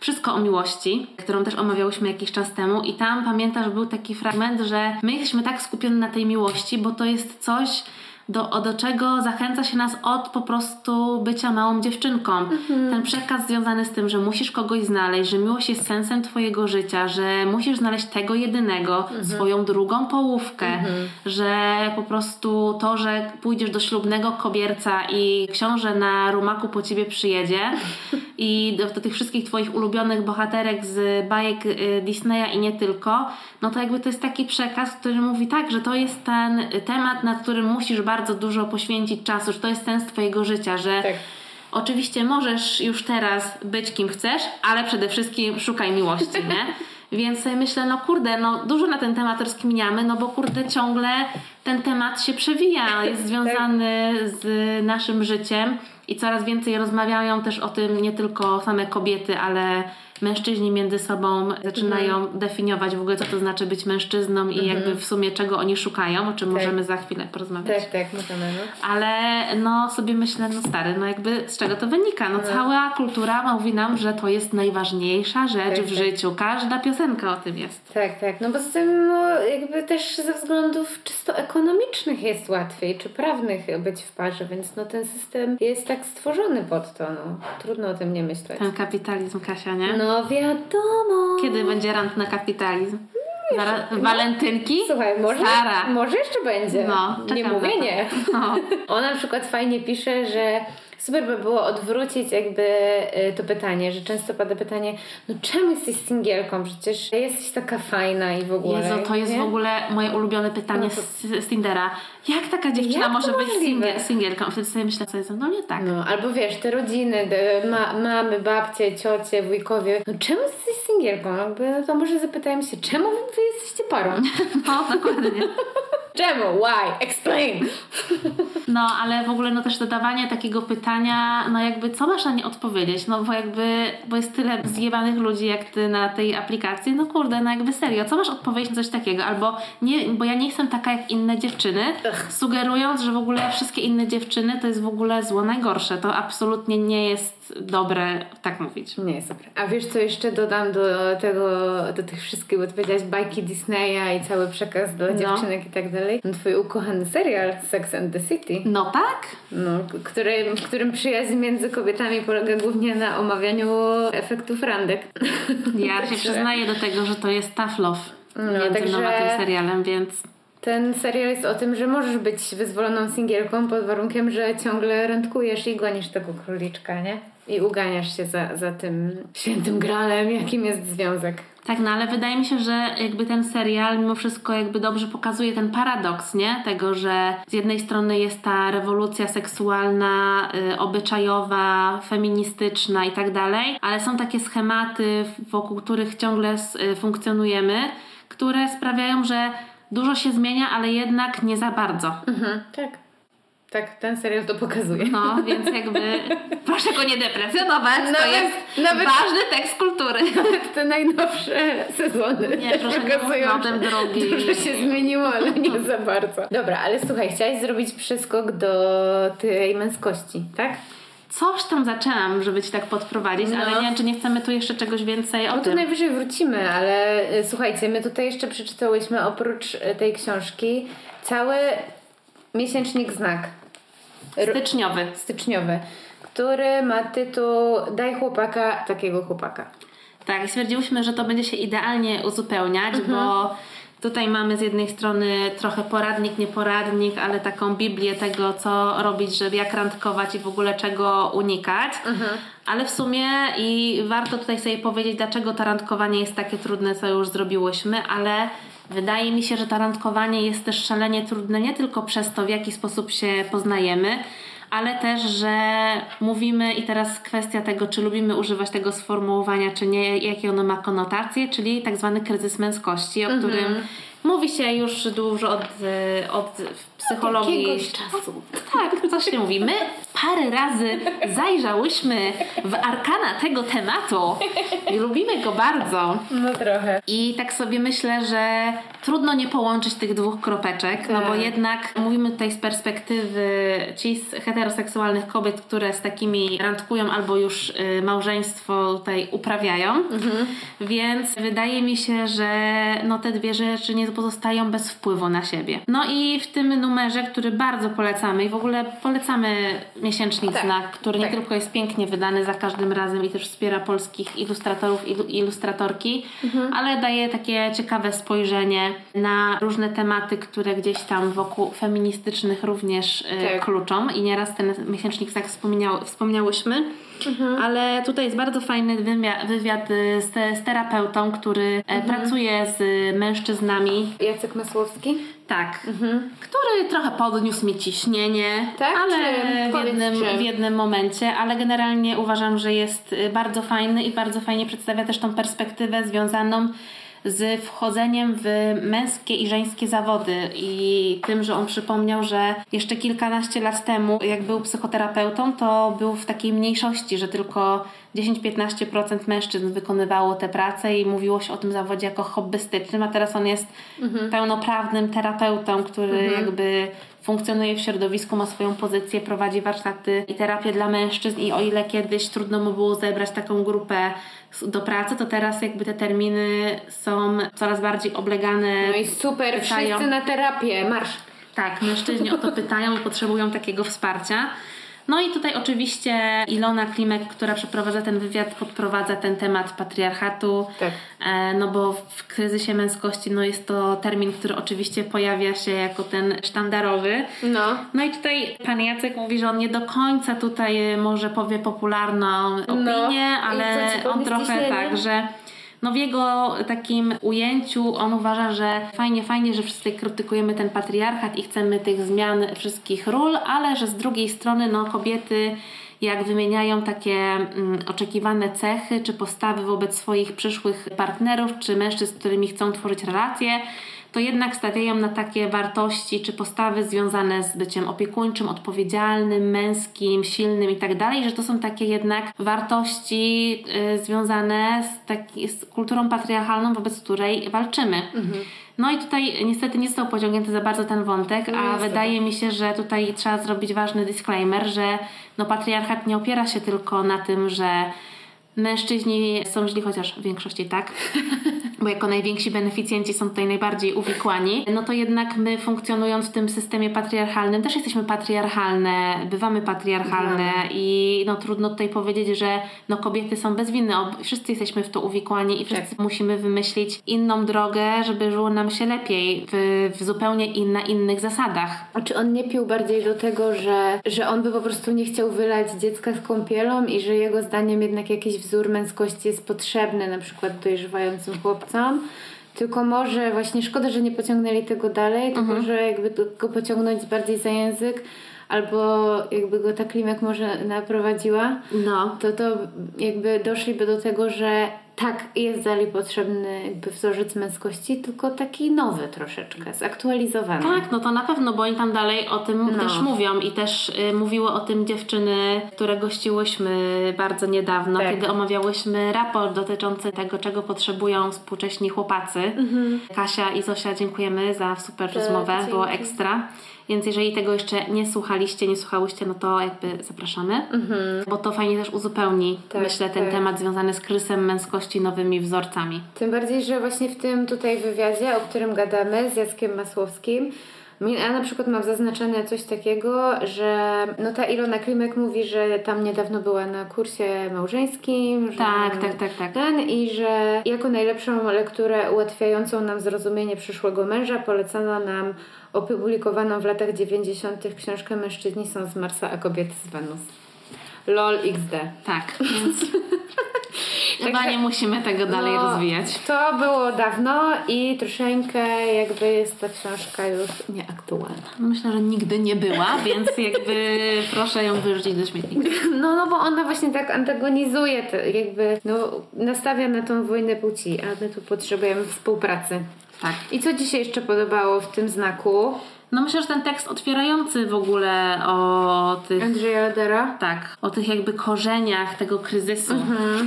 Wszystko o miłości, którą też omawiałyśmy jakiś czas temu, i tam pamiętasz, był taki fragment, że my jesteśmy tak skupione na tej miłości, bo to jest coś, do czego zachęca się nas od po prostu bycia małą dziewczynką. Ten przekaz związany z tym, że musisz kogoś znaleźć, że miłość jest sensem twojego życia, że musisz znaleźć tego jedynego, swoją drugą połówkę, że po prostu to, że pójdziesz do ślubnego kobierca i książę na rumaku po ciebie przyjedzie i do tych wszystkich twoich ulubionych bohaterek z bajek Disneya i nie tylko, to jakby to jest taki przekaz, który mówi tak, że to jest ten temat, nad którym musisz bardzo dużo poświęcić czasu, że to jest sens twojego życia, że oczywiście możesz już teraz być kim chcesz, ale przede wszystkim szukaj miłości, nie? Więc myślę, dużo na ten temat rozkminiamy, bo ciągle ten temat się przewija, jest związany z naszym życiem i coraz więcej rozmawiają też o tym nie tylko same kobiety, ale mężczyźni między sobą zaczynają definiować w ogóle, co to znaczy być mężczyzną i jakby w sumie czego oni szukają, o czym możemy za chwilę porozmawiać. Tak, możemy. Ale sobie myślę, stary, jakby z czego to wynika? Cała kultura mówi nam, że to jest najważniejsza rzecz w życiu. Każda piosenka o tym jest. Tak, bo z tym jakby też ze względów czysto ekonomicznych jest łatwiej, czy prawnych być w parze, więc ten system jest tak stworzony pod to, Trudno o tym nie myśleć. Ten kapitalizm, Kasia, nie? No wiadomo. Kiedy będzie rant na kapitalizm? Walentynki? Słuchaj, może jeszcze będzie. Czekam, nie mówię nie. Ona na przykład fajnie pisze, że super by było odwrócić jakby to pytanie, że często pada pytanie, no czemu jesteś singielką? Przecież jesteś taka fajna i w ogóle. Jezu, to jest w ogóle moje ulubione pytanie no to... z Tindera. Jak taka dziewczyna może być singielką? Wtedy sobie myślę, co jest no nie tak. No, albo wiesz, te rodziny, te mamy, babcie, ciocie, wujkowie. No czemu jesteś singielką? No to może zapytajmy się, czemu wy jesteście parą? No, dokładnie. Czemu? Why? Explain! No, ale w ogóle no też dodawanie takiego pytania, no jakby co masz na nie odpowiedzieć? No bo jakby, bo jest tyle zjebanych ludzi jak ty na tej aplikacji, no kurde, no jakby serio, co masz odpowiedzieć na coś takiego? Albo nie, bo ja nie jestem taka jak inne dziewczyny, sugerując, że w ogóle wszystkie inne dziewczyny to jest w ogóle zło najgorsze. To absolutnie nie jest dobre tak mówić. Nie jest dobre. A wiesz co jeszcze dodam do tego, do tych wszystkich, bo powiedziałaś bajki Disneya i cały przekaz do dziewczynek i tak dalej. Twój ukochany serial Sex and the City. No tak? No, w którym przyjaźń między kobietami polega głównie na omawianiu efektów randek. Ja się przyznaję do tego, że to jest tough love między mną a tym serialem, więc... Ten serial jest o tym, że możesz być wyzwoloną singielką pod warunkiem, że ciągle randkujesz i gonisz tego króliczka, nie? I uganiasz się za tym świętym gralem, jakim jest związek. Tak, no ale wydaje mi się, że jakby ten serial mimo wszystko jakby dobrze pokazuje ten paradoks, nie? Tego, że z jednej strony jest ta rewolucja seksualna, obyczajowa, feministyczna i tak dalej, ale są takie schematy, wokół których ciągle funkcjonujemy, które sprawiają, że dużo się zmienia, ale jednak nie za bardzo. Mhm, tak. Tak, ten serial to pokazuje. No, więc jakby proszę go nie deprecjonować, to jest nawet ważny tekst kultury. Nawet te najnowsze sezony nie, proszę pokazują, nie ten drogi. Dużo się zmieniło, ale nie za bardzo. Dobra, ale słuchaj, chciałaś zrobić przeskok do tej męskości, tak? Coś tam zaczęłam, żeby ci tak podprowadzić, ale nie wiem, czy nie chcemy tu jeszcze czegoś więcej o tym. Tu najwyżej wrócimy, ale słuchajcie, my tutaj jeszcze przeczytałyśmy oprócz tej książki cały Miesięcznik Znak. Styczniowy. Który ma tytuł Daj chłopaka, takiego chłopaka. Tak, stwierdziłyśmy, że to będzie się idealnie uzupełniać, bo tutaj mamy z jednej strony trochę poradnik, nieporadnik, ale taką Biblię tego, co robić, żeby jak randkować i w ogóle czego unikać. Ale w sumie i warto tutaj sobie powiedzieć, dlaczego to randkowanie jest takie trudne, co już zrobiłyśmy, ale... Wydaje mi się, że to randkowanie jest też szalenie trudne, nie tylko przez to, w jaki sposób się poznajemy, ale też, że mówimy i teraz kwestia tego, czy lubimy używać tego sformułowania, czy nie, jakie ono ma konotacje, czyli tak zwany kryzys męskości, o którym mówi się już dużo od psychologii. Od jakiegoś czasu. Tak, coś się mówi. My parę razy zajrzałyśmy w arkana tego tematu i lubimy go bardzo. No trochę. I tak sobie myślę, że trudno nie połączyć tych dwóch kropeczek, tak. No bo jednak mówimy tutaj z perspektywy cis heteroseksualnych kobiet, które z takimi randkują albo już małżeństwo tutaj uprawiają. Więc wydaje mi się, że no te dwie rzeczy nie pozostają bez wpływu na siebie. No i w tym numerze, który bardzo polecamy i w ogóle polecamy Miesięcznik Znak, który nie tylko jest pięknie wydany za każdym razem i też wspiera polskich ilustratorów i ilustratorki, ale daje takie ciekawe spojrzenie na różne tematy, które gdzieś tam wokół feministycznych również kluczą i nieraz ten Miesięcznik Znak wspomniałyśmy. Ale tutaj jest bardzo fajny wywiad z terapeutą, który pracuje z mężczyznami. Jacek Masłowski? Tak. Który trochę podniósł mi ciśnienie, tak? Ale w jednym momencie, ale generalnie uważam, że jest bardzo fajny i bardzo fajnie przedstawia też tą perspektywę związaną z wchodzeniem w męskie i żeńskie zawody i tym, że on przypomniał, że jeszcze kilkanaście lat temu, jak był psychoterapeutą, to był w takiej mniejszości, że tylko 10-15% mężczyzn wykonywało tę pracę i mówiło się o tym zawodzie jako hobbystycznym, a teraz on jest pełnoprawnym terapeutą, który jakby funkcjonuje w środowisku, ma swoją pozycję, prowadzi warsztaty i terapię dla mężczyzn i o ile kiedyś trudno mu było zebrać taką grupę do pracy, to teraz jakby te terminy są coraz bardziej oblegane. No i super, pytają, wszyscy na terapię, marsz! Tak, mężczyźni o to pytają i potrzebują takiego wsparcia. No i tutaj oczywiście Ilona Klimek, która przeprowadza ten wywiad, podprowadza ten temat patriarchatu, tak. No bo w kryzysie męskości no jest to termin, który oczywiście pojawia się jako ten sztandarowy. No i tutaj pan Jacek mówi, że on nie do końca tutaj może powie popularną opinię, ale on trochę tak, że no w jego takim ujęciu on uważa, że fajnie, że wszyscy krytykujemy ten patriarchat i chcemy tych zmian wszystkich ról, ale że z drugiej strony no kobiety jak wymieniają takie oczekiwane cechy czy postawy wobec swoich przyszłych partnerów czy mężczyzn, z którymi chcą tworzyć relacje, to jednak stawiają na takie wartości czy postawy związane z byciem opiekuńczym, odpowiedzialnym, męskim, silnym i tak dalej, że to są takie jednak wartości związane z kulturą patriarchalną, wobec której walczymy. Mhm. No i tutaj niestety nie został pociągnięty za bardzo ten wątek, a wydaje mi się, że tutaj trzeba zrobić ważny disclaimer, że no patriarchat nie opiera się tylko na tym, że mężczyźni są źli, chociaż w większości tak, bo jako najwięksi beneficjenci są tutaj najbardziej uwikłani, no to jednak my funkcjonując w tym systemie patriarchalnym też jesteśmy patriarchalne, bywamy patriarchalne i no trudno tutaj powiedzieć, że no kobiety są bezwinne, wszyscy jesteśmy w to uwikłani i wszyscy musimy wymyślić inną drogę, żeby żyło nam się lepiej w zupełnie na innych zasadach. A czy on nie pił bardziej do tego, że on by po prostu nie chciał wylać dziecka z kąpielą i że jego zdaniem jednak jakiś wzór męskości jest potrzebny na przykład dojrzewającym chłopcom, tylko może właśnie szkoda, że nie pociągnęli tego dalej, tylko że jakby go pociągnąć bardziej za język albo jakby go ta Klimek może naprowadziła, to jakby doszliby do tego, że tak, jest dalej potrzebny jakby wzorzec męskości, tylko taki nowy troszeczkę, zaktualizowany. Tak, no to na pewno, bo oni tam dalej o tym też mówią i też mówiły o tym dziewczyny, które gościłyśmy bardzo niedawno, kiedy omawiałyśmy raport dotyczący tego, czego potrzebują współcześni chłopacy. Kasia i Zosia, dziękujemy za super rozmowę, było ekstra. Więc jeżeli tego jeszcze nie słuchałyście, no to jakby zapraszamy, bo to fajnie też uzupełni, myślę, ten temat związany z kryzysem męskości nowymi wzorcami. Tym bardziej, że właśnie w tym tutaj wywiadzie, o którym gadamy z Jackiem Masłowskim, ja na przykład mam zaznaczone coś takiego, że no ta Ilona Klimek mówi, że tam niedawno była na kursie małżeńskim. Że i że jako najlepszą lekturę ułatwiającą nam zrozumienie przyszłego męża polecano nam opublikowaną w latach 90. książkę Mężczyźni są z Marsa, a kobiety z Wenus. LOL XD. Tak, więc chyba nie musimy tego dalej rozwijać. To było dawno i troszeczkę jakby jest ta książka już nieaktualna. Myślę, że nigdy nie była, więc jakby proszę ją wyrzucić do śmietnika. No bo ona właśnie tak antagonizuje, jakby nastawia na tą wojnę płci, a my tu potrzebujemy współpracy. Tak. I co dzisiaj jeszcze podobało w tym znaku? No myślę, że ten tekst otwierający w ogóle o tych... Andrzeja Lodera? Tak. O tych jakby korzeniach tego kryzysu.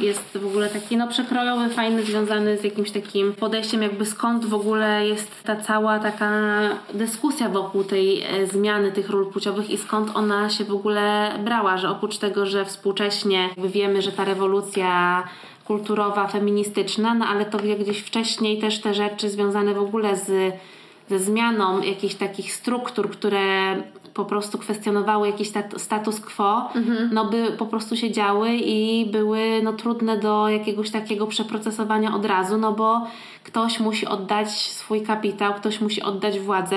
Jest w ogóle taki przekrojowy, fajny, związany z jakimś takim podejściem jakby skąd w ogóle jest ta cała taka dyskusja wokół tej zmiany tych ról płciowych i skąd ona się w ogóle brała, że oprócz tego, że współcześnie jakby wiemy, że ta rewolucja kulturowa, feministyczna, ale to gdzieś wcześniej też te rzeczy związane w ogóle ze zmianą jakichś takich struktur, które po prostu kwestionowały jakiś status quo, by po prostu się działy i były trudne do jakiegoś takiego przeprocesowania od razu, bo ktoś musi oddać swój kapitał, ktoś musi oddać władzę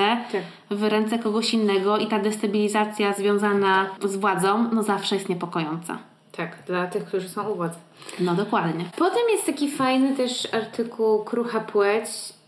w ręce kogoś innego i ta destabilizacja związana z władzą zawsze jest niepokojąca. Tak, dla tych, którzy są u władzy. No dokładnie. Potem jest taki fajny też artykuł Krucha Płeć,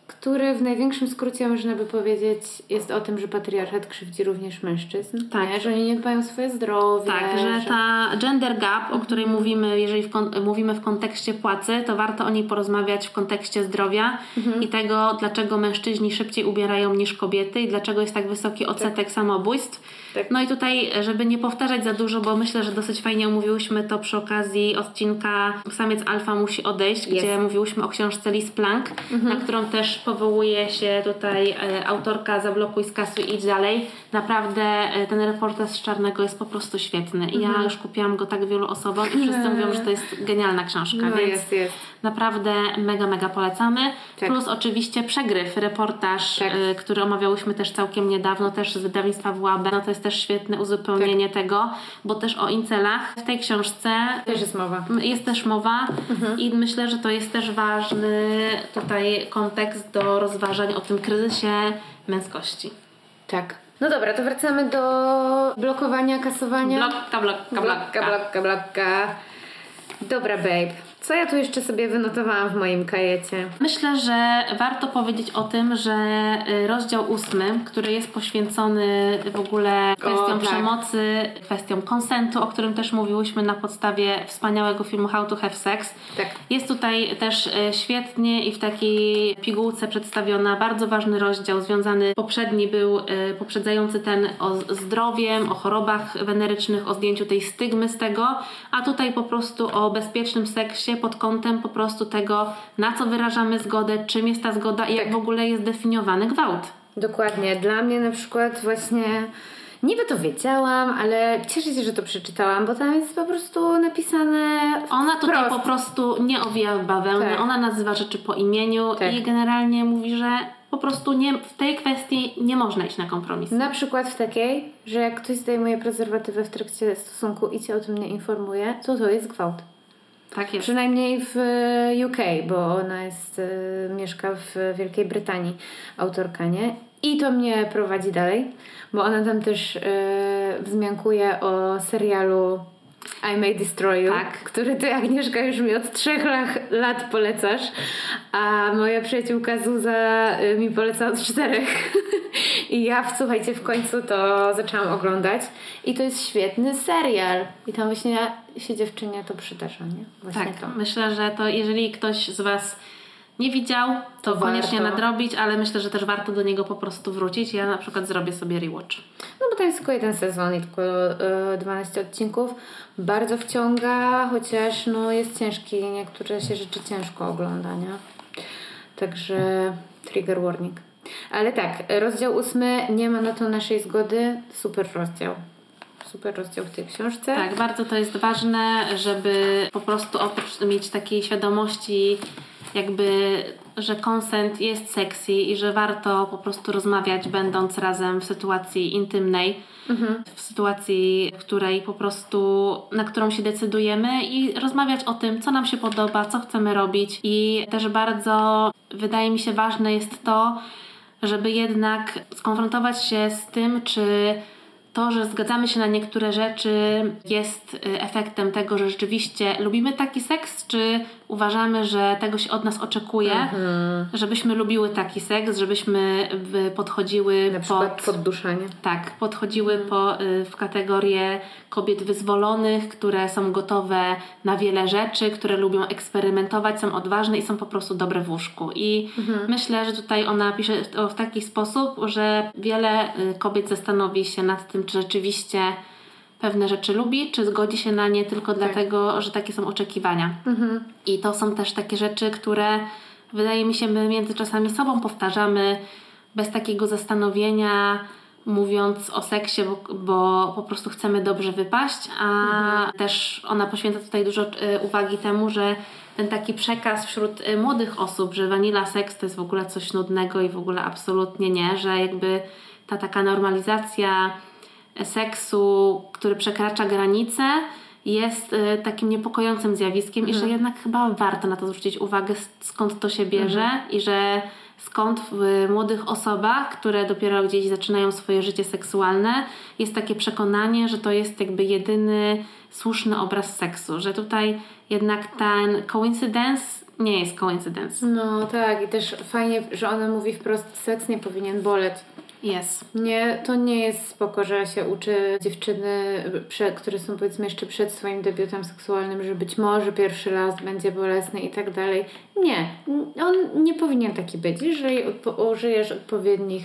który w największym skrócie można by powiedzieć jest o tym, że patriarchat krzywdzi również mężczyzn. Tak. Nie? Że oni nie dbają o swoje zdrowie. Tak, że ta gender gap, o której mówimy, jeżeli mówimy w kontekście płacy, to warto o niej porozmawiać w kontekście zdrowia i tego, dlaczego mężczyźni szybciej umierają niż kobiety i dlaczego jest tak wysoki odsetek samobójstw. Tak. No i tutaj, żeby nie powtarzać za dużo, bo myślę, że dosyć fajnie omówiłyśmy to przy okazji odcinka Samiec Alfa musi odejść, gdzie mówiłyśmy o książce Liz Plank, na którą też powołuje się tutaj autorka Zablokuj, skasuj, idź dalej. Naprawdę ten reportaż z Czarnego jest po prostu świetny. I ja już kupiłam go tak wielu osobom i wszyscy mówią, że to jest genialna książka. No, więc jest. Naprawdę mega, mega polecamy. Tak. Plus oczywiście Przegryw, reportaż, tak, który omawiałyśmy też całkiem niedawno, też z wydawnictwa WAB. No to jest też świetne uzupełnienie tego, bo też o incelach w tej książce też jest mowa. Jest też mowa i myślę, że to jest też ważny tutaj kontekst do rozważań o tym kryzysie męskości. Tak. No dobra, to wracamy do blokowania, kasowania. Blokka. Dobra, babe. Co ja tu jeszcze sobie wynotowałam w moim kajecie? Myślę, że warto powiedzieć o tym, że rozdział 8, który jest poświęcony w ogóle kwestiom przemocy, kwestiom konsentu, o którym też mówiłyśmy na podstawie wspaniałego filmu How to Have Sex. Tak. Jest tutaj też świetnie i w takiej pigułce przedstawiona bardzo ważny rozdział związany, poprzedni był poprzedzający ten o zdrowiem, o chorobach wenerycznych, o zdjęciu tej stygmy z tego, a tutaj po prostu o bezpiecznym seksie pod kątem po prostu tego, na co wyrażamy zgodę, czym jest ta zgoda i jak w ogóle jest definiowany gwałt. Dokładnie. Dla mnie na przykład właśnie niby to wiedziałam, ale cieszę się, że to przeczytałam, bo tam jest po prostu napisane ona wprost. Tutaj po prostu nie owija w bawełnę, ona nazywa rzeczy po imieniu i generalnie mówi, że po prostu nie, w tej kwestii nie można iść na kompromis. Na przykład w takiej, że jak ktoś zdejmuje prezerwatywę w trakcie stosunku i cię o tym nie informuje, to to jest gwałt. Tak jest. Przynajmniej w UK, bo ona jest, mieszka w Wielkiej Brytanii, autorka, nie? I to mnie prowadzi dalej, bo ona tam też wzmiankuje o serialu I May Destroy You, który ty, Agnieszka, już mi od 3 lat polecasz, a moja przyjaciółka Zuza mi poleca od 4 i ja, słuchajcie, w końcu to zaczęłam oglądać i to jest świetny serial i tam właśnie się dziewczynie to przydarza, nie? Właśnie tak, to. Myślę, że to jeżeli ktoś z was nie widział, to koniecznie nadrobić, ale myślę, że też warto do niego po prostu wrócić. Ja na przykład zrobię sobie rewatch. No bo to jest tylko jeden sezon i tylko 12 odcinków. Bardzo wciąga, chociaż no jest ciężki. Niektóre się rzeczy ciężko ogląda, nie? Także trigger warning. Ale tak, rozdział 8, nie ma na to naszej zgody. Super rozdział w tej książce. Tak, bardzo to jest ważne, żeby po prostu oprócz mieć takiej świadomości jakby, że konsent jest sexy i że warto po prostu rozmawiać będąc razem w sytuacji intymnej, w sytuacji, w której po prostu, na którą się decydujemy i rozmawiać o tym, co nam się podoba, co chcemy robić i też bardzo wydaje mi się ważne jest to, żeby jednak skonfrontować się z tym, czy to, że zgadzamy się na niektóre rzeczy jest efektem tego, że rzeczywiście lubimy taki seks, czy uważamy, że tego się od nas oczekuje, żebyśmy lubiły taki seks, żebyśmy podchodziły na przykład podduszanie. Tak, podchodziły w kategorię kobiet wyzwolonych, które są gotowe na wiele rzeczy, które lubią eksperymentować, są odważne i są po prostu dobre w łóżku. I myślę, że tutaj ona pisze w taki sposób, że wiele kobiet zastanowi się nad tym, czy rzeczywiście pewne rzeczy lubi, czy zgodzi się na nie tylko dlatego, że takie są oczekiwania. I to są też takie rzeczy, które wydaje mi się, my między czasami sobą powtarzamy bez takiego zastanowienia, mówiąc o seksie, bo po prostu chcemy dobrze wypaść, a też ona poświęca tutaj dużo uwagi temu, że ten taki przekaz wśród młodych osób, że vanilla seks to jest w ogóle coś nudnego i w ogóle absolutnie nie, że jakby ta taka normalizacja seksu, który przekracza granice, jest takim niepokojącym zjawiskiem i że jednak chyba warto na to zwrócić uwagę, skąd to się bierze i że skąd w młodych osobach, które dopiero gdzieś zaczynają swoje życie seksualne, jest takie przekonanie, że to jest jakby jedyny słuszny obraz seksu, że tutaj jednak ten coincidence nie jest coincidence. No tak, i też fajnie, że ona mówi wprost, seks nie powinien boleć. Yes. Nie, to nie jest spoko, że się uczy dziewczyny, które są powiedzmy jeszcze przed swoim debiutem seksualnym, że być może pierwszy raz będzie bolesny i tak dalej. Nie, on nie powinien taki być. Jeżeli użyjesz odpowiednich,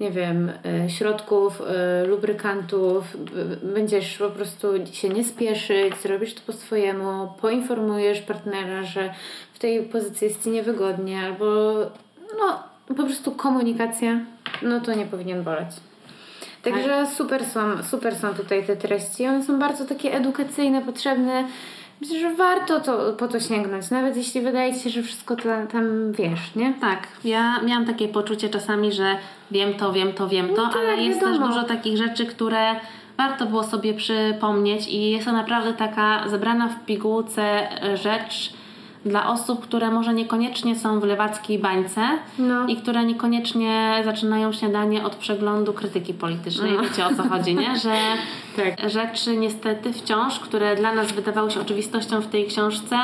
nie wiem, środków, lubrykantów, będziesz po prostu się nie spieszyć, zrobisz to po swojemu, poinformujesz partnera, że w tej pozycji jest ci niewygodnie albo no po prostu komunikacja, no to nie powinien boleć. Także super są tutaj te treści. One są bardzo takie edukacyjne, potrzebne. Myślę, że warto po to sięgnąć, nawet jeśli wydaje ci się, że wszystko tam wiesz, nie? Tak, ja miałam takie poczucie czasami, że wiem to, no to ale jest wiadomo. Też dużo takich rzeczy, które warto było sobie przypomnieć i jest to naprawdę taka zebrana w pigułce rzecz dla osób, które może niekoniecznie są w lewackiej bańce i które niekoniecznie zaczynają śniadanie od przeglądu krytyki politycznej. No. Wiecie, o co chodzi, nie? Że tak. Rzeczy niestety wciąż, które dla nas wydawały się oczywistością w tej książce,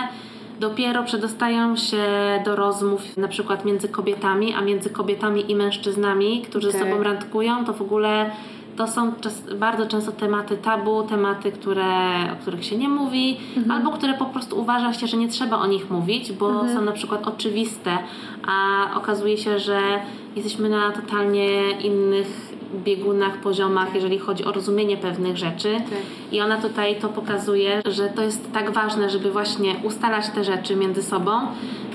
dopiero przedostają się do rozmów na przykład między kobietami, a między kobietami i mężczyznami, którzy ze sobą randkują, to w ogóle to są bardzo często tematy tabu, tematy, o których się nie mówi, albo które po prostu uważa się, że nie trzeba o nich mówić, bo są na przykład oczywiste, a okazuje się, że jesteśmy na totalnie innych biegunach, poziomach, jeżeli chodzi o rozumienie pewnych rzeczy. Tak. I ona tutaj to pokazuje, że to jest tak ważne, żeby właśnie ustalać te rzeczy między sobą,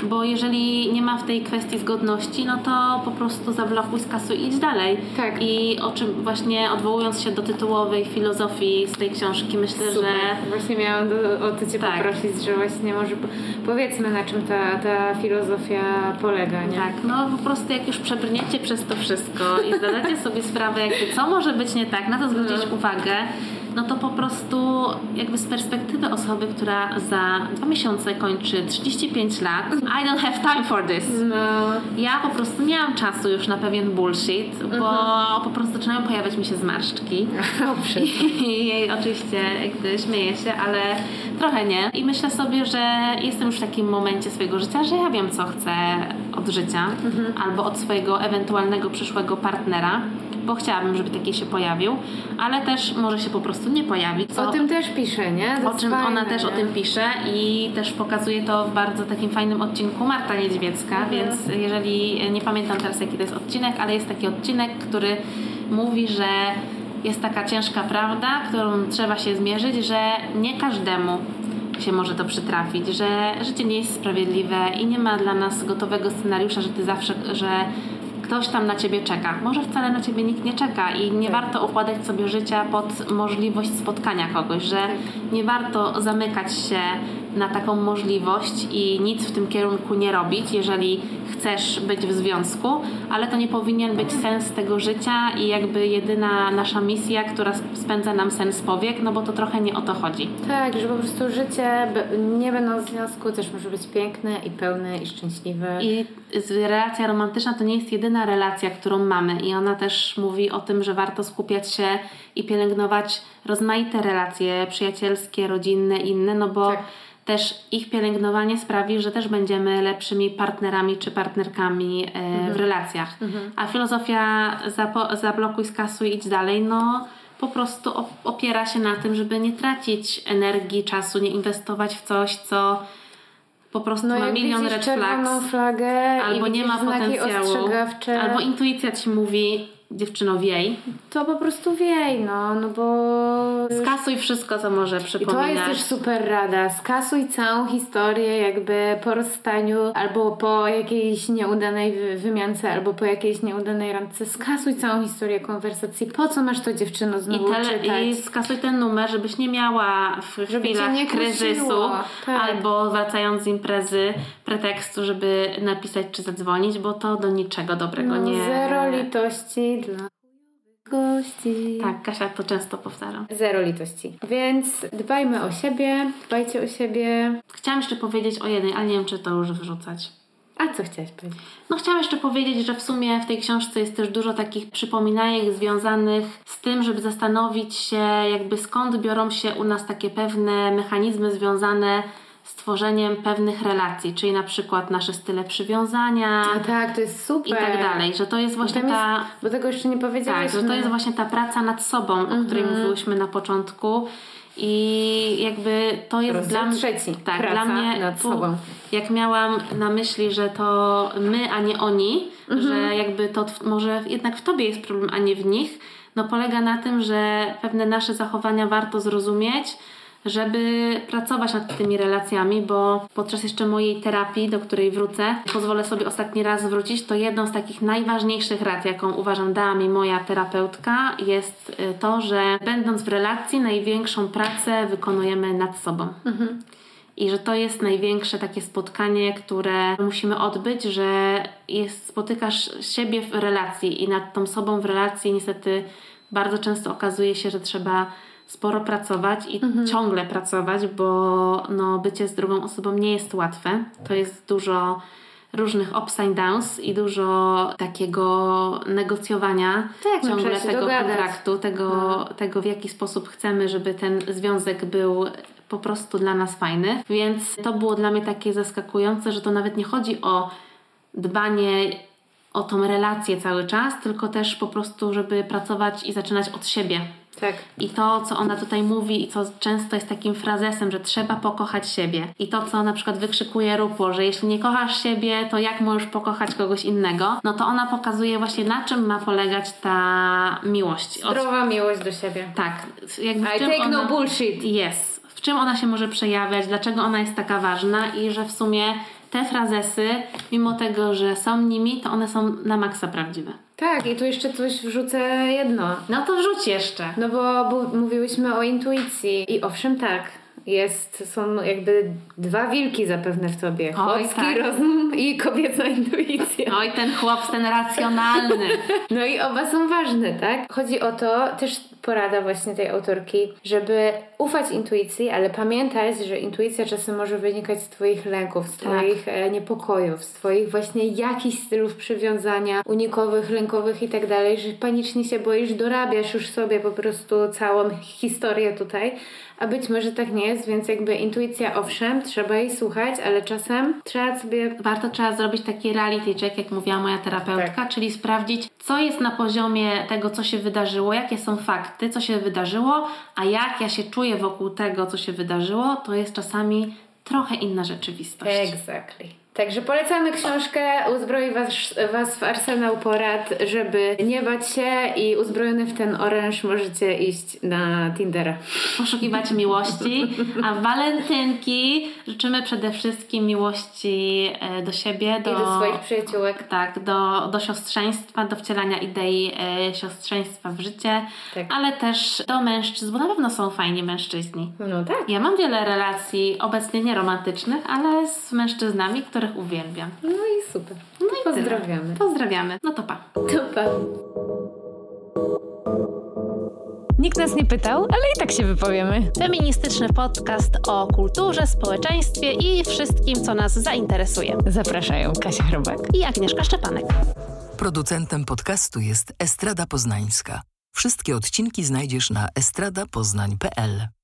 bo jeżeli nie ma w tej kwestii zgodności, no to po prostu zablokuj, skasuj i idź dalej. Tak. I o czym właśnie odwołując się do tytułowej filozofii z tej książki, myślę, super. Że... Właśnie miałam o to Cię poprosić, że właśnie może powiedzmy, na czym ta filozofia polega, nie? Tak, no po prostu jak już przebrniecie przez to wszystko i zadacie sobie sprawę, co może być nie tak, na to zwrócić uwagę, no to po prostu jakby z perspektywy osoby, która za 2 miesiące kończy 35 lat, I don't have time for this. No. Ja po prostu nie mam czasu już na pewien bullshit, bo po prostu zaczynają pojawiać mi się zmarszczki. I oczywiście jakby śmieję się, ale trochę nie. I myślę sobie, że jestem już w takim momencie swojego życia, że ja wiem, co chcę od życia albo od swojego ewentualnego przyszłego partnera, bo chciałabym, żeby taki się pojawił, ale też może się po prostu nie pojawić. O tym też pisze, nie? To o czym fajne, ona też nie? O tym pisze i też pokazuje to w bardzo takim fajnym odcinku Marta Niedźwiecka, więc jeżeli, nie pamiętam teraz jaki to jest odcinek, ale jest taki odcinek, który mówi, że jest taka ciężka prawda, którą trzeba się zmierzyć, że nie każdemu się może to przytrafić, że życie nie jest sprawiedliwe i nie ma dla nas gotowego scenariusza, że ktoś tam na ciebie czeka. Może wcale na ciebie nikt nie czeka i nie warto układać sobie życia pod możliwość spotkania kogoś, że nie warto zamykać się na taką możliwość i nic w tym kierunku nie robić, jeżeli chcesz być w związku, ale to nie powinien być sens tego życia i jakby jedyna nasza misja, która spędza nam sens powiek, no bo to trochę nie o to chodzi. Tak, że po prostu życie, nie będąc w związku, też może być piękne i pełne i szczęśliwe. I relacja romantyczna to nie jest jedyna relacja, którą mamy i ona też mówi o tym, że warto skupiać się i pielęgnować rozmaite relacje przyjacielskie, rodzinne, inne, no bo też ich pielęgnowanie sprawi, że też będziemy lepszymi partnerami czy partnerkami w relacjach. A filozofia zablokuj, skasuj, idź dalej, no po prostu opiera się na tym, żeby nie tracić energii, czasu, nie inwestować w coś, co po prostu ma milion red flags, albo nie ma potencjału, albo intuicja ci mówi, dziewczyno, wiej. To po prostu wiej, no bo... Skasuj wszystko, co może przypominać. I to jest też super rada. Skasuj całą historię jakby po rozstaniu albo po jakiejś nieudanej wymiance, albo po jakiejś nieudanej randce. Skasuj całą historię konwersacji. Po co masz to, dziewczyno, znowu czytać? I skasuj ten numer, żebyś nie miała w chwilach kryzysu albo wracając z imprezy pretekstu, żeby napisać czy zadzwonić, bo to do niczego dobrego nie... Zero litości dla gości. Tak, Kasia to często powtarza. Zero litości. Więc dbajmy o siebie, dbajcie o siebie. Chciałam jeszcze powiedzieć o jednej, ale nie wiem, czy to już wyrzucać. A co chciałaś powiedzieć? No chciałam jeszcze powiedzieć, że w sumie w tej książce jest też dużo takich przypominajek związanych z tym, żeby zastanowić się jakby skąd biorą się u nas takie pewne mechanizmy związane z tworzeniem pewnych relacji, czyli na przykład nasze style przywiązania. Tak, to jest super. I tak dalej, że to jest właśnie bo tego jeszcze nie powiedziałaś. Tak, że to jest właśnie ta praca nad sobą, o której mówiłyśmy na początku i jakby to jest dla mnie nad sobą. Jak miałam na myśli, że to my, a nie oni, że jakby to może jednak w tobie jest problem, a nie w nich, no polega na tym, że pewne nasze zachowania warto zrozumieć, żeby pracować nad tymi relacjami, bo podczas jeszcze mojej terapii, do której wrócę, pozwolę sobie ostatni raz wrócić, to jedną z takich najważniejszych rad, jaką uważam dała mi moja terapeutka, jest to, że będąc w relacji największą pracę wykonujemy nad sobą. Mhm. I że to jest największe takie spotkanie, które musimy odbyć, że spotykasz siebie w relacji i nad tą sobą w relacji niestety bardzo często okazuje się, że trzeba sporo pracować i ciągle pracować, bo bycie z drugą osobą nie jest łatwe. To jest dużo różnych ups and downs i dużo takiego negocjowania ciągle tego kontraktu, tego w jaki sposób chcemy, żeby ten związek był po prostu dla nas fajny. Więc to było dla mnie takie zaskakujące, że to nawet nie chodzi o dbanie o tą relację cały czas, tylko też po prostu, żeby pracować i zaczynać od siebie. Tak. I to, co ona tutaj mówi i co często jest takim frazesem, że trzeba pokochać siebie. I to, co na przykład wykrzykuje RuPaul, że jeśli nie kochasz siebie, to jak możesz pokochać kogoś innego? To ona pokazuje właśnie, na czym ma polegać ta miłość. Zdrowa miłość do siebie. Tak. Jakby I take no bullshit. Yes. W czym ona się może przejawiać, dlaczego ona jest taka ważna i że w sumie te frazesy, mimo tego, że są nimi, to one są na maksa prawdziwe. Tak, i tu jeszcze coś wrzucę jedno. To wrzuć jeszcze. Bo mówiłyśmy o intuicji i owszem tak, są jakby dwa wilki zapewne w tobie. Chłopski rozum i kobieca intuicja. Oj, ten chłop, ten racjonalny. No i oba są ważne, tak? Chodzi o to, też porada właśnie tej autorki, żeby ufać intuicji, ale pamiętać, że intuicja czasem może wynikać z twoich lęków, z twoich niepokojów, z twoich właśnie jakichś stylów przywiązania, unikowych, lękowych i tak dalej, że panicznie się boisz, dorabiasz już sobie po prostu całą historię tutaj, a być może tak nie jest, więc jakby intuicja owszem, trzeba jej słuchać, ale czasem warto zrobić taki reality check, jak mówiła moja terapeutka, czyli sprawdzić, co jest na poziomie tego, co się wydarzyło, jakie są fakty, co się wydarzyło, a jak ja się czuję wokół tego, co się wydarzyło, to jest czasami trochę inna rzeczywistość. Exactly. Także polecamy książkę, uzbroi was w arsenał porad, żeby nie bać się i uzbrojony w ten oręż możecie iść na Tindera. Poszukiwać miłości, a walentynki życzymy przede wszystkim miłości do siebie, i do swoich przyjaciółek. Tak, do siostrzeństwa, do wcielania idei siostrzeństwa w życie, ale też do mężczyzn, bo na pewno są fajni mężczyźni. No tak. Ja mam wiele relacji, obecnie nieromantycznych, ale z mężczyznami, które uwielbiam. No i super. No i pozdrawiamy. Tyle. Pozdrawiamy. To pa. To pa. Nikt nas nie pytał, ale i tak się wypowiemy. Feministyczny podcast o kulturze, społeczeństwie i wszystkim, co nas zainteresuje. Zapraszają Kasia Chrobak i Agnieszka Szczepanek. Producentem podcastu jest Estrada Poznańska. Wszystkie odcinki znajdziesz na estradapoznań.pl.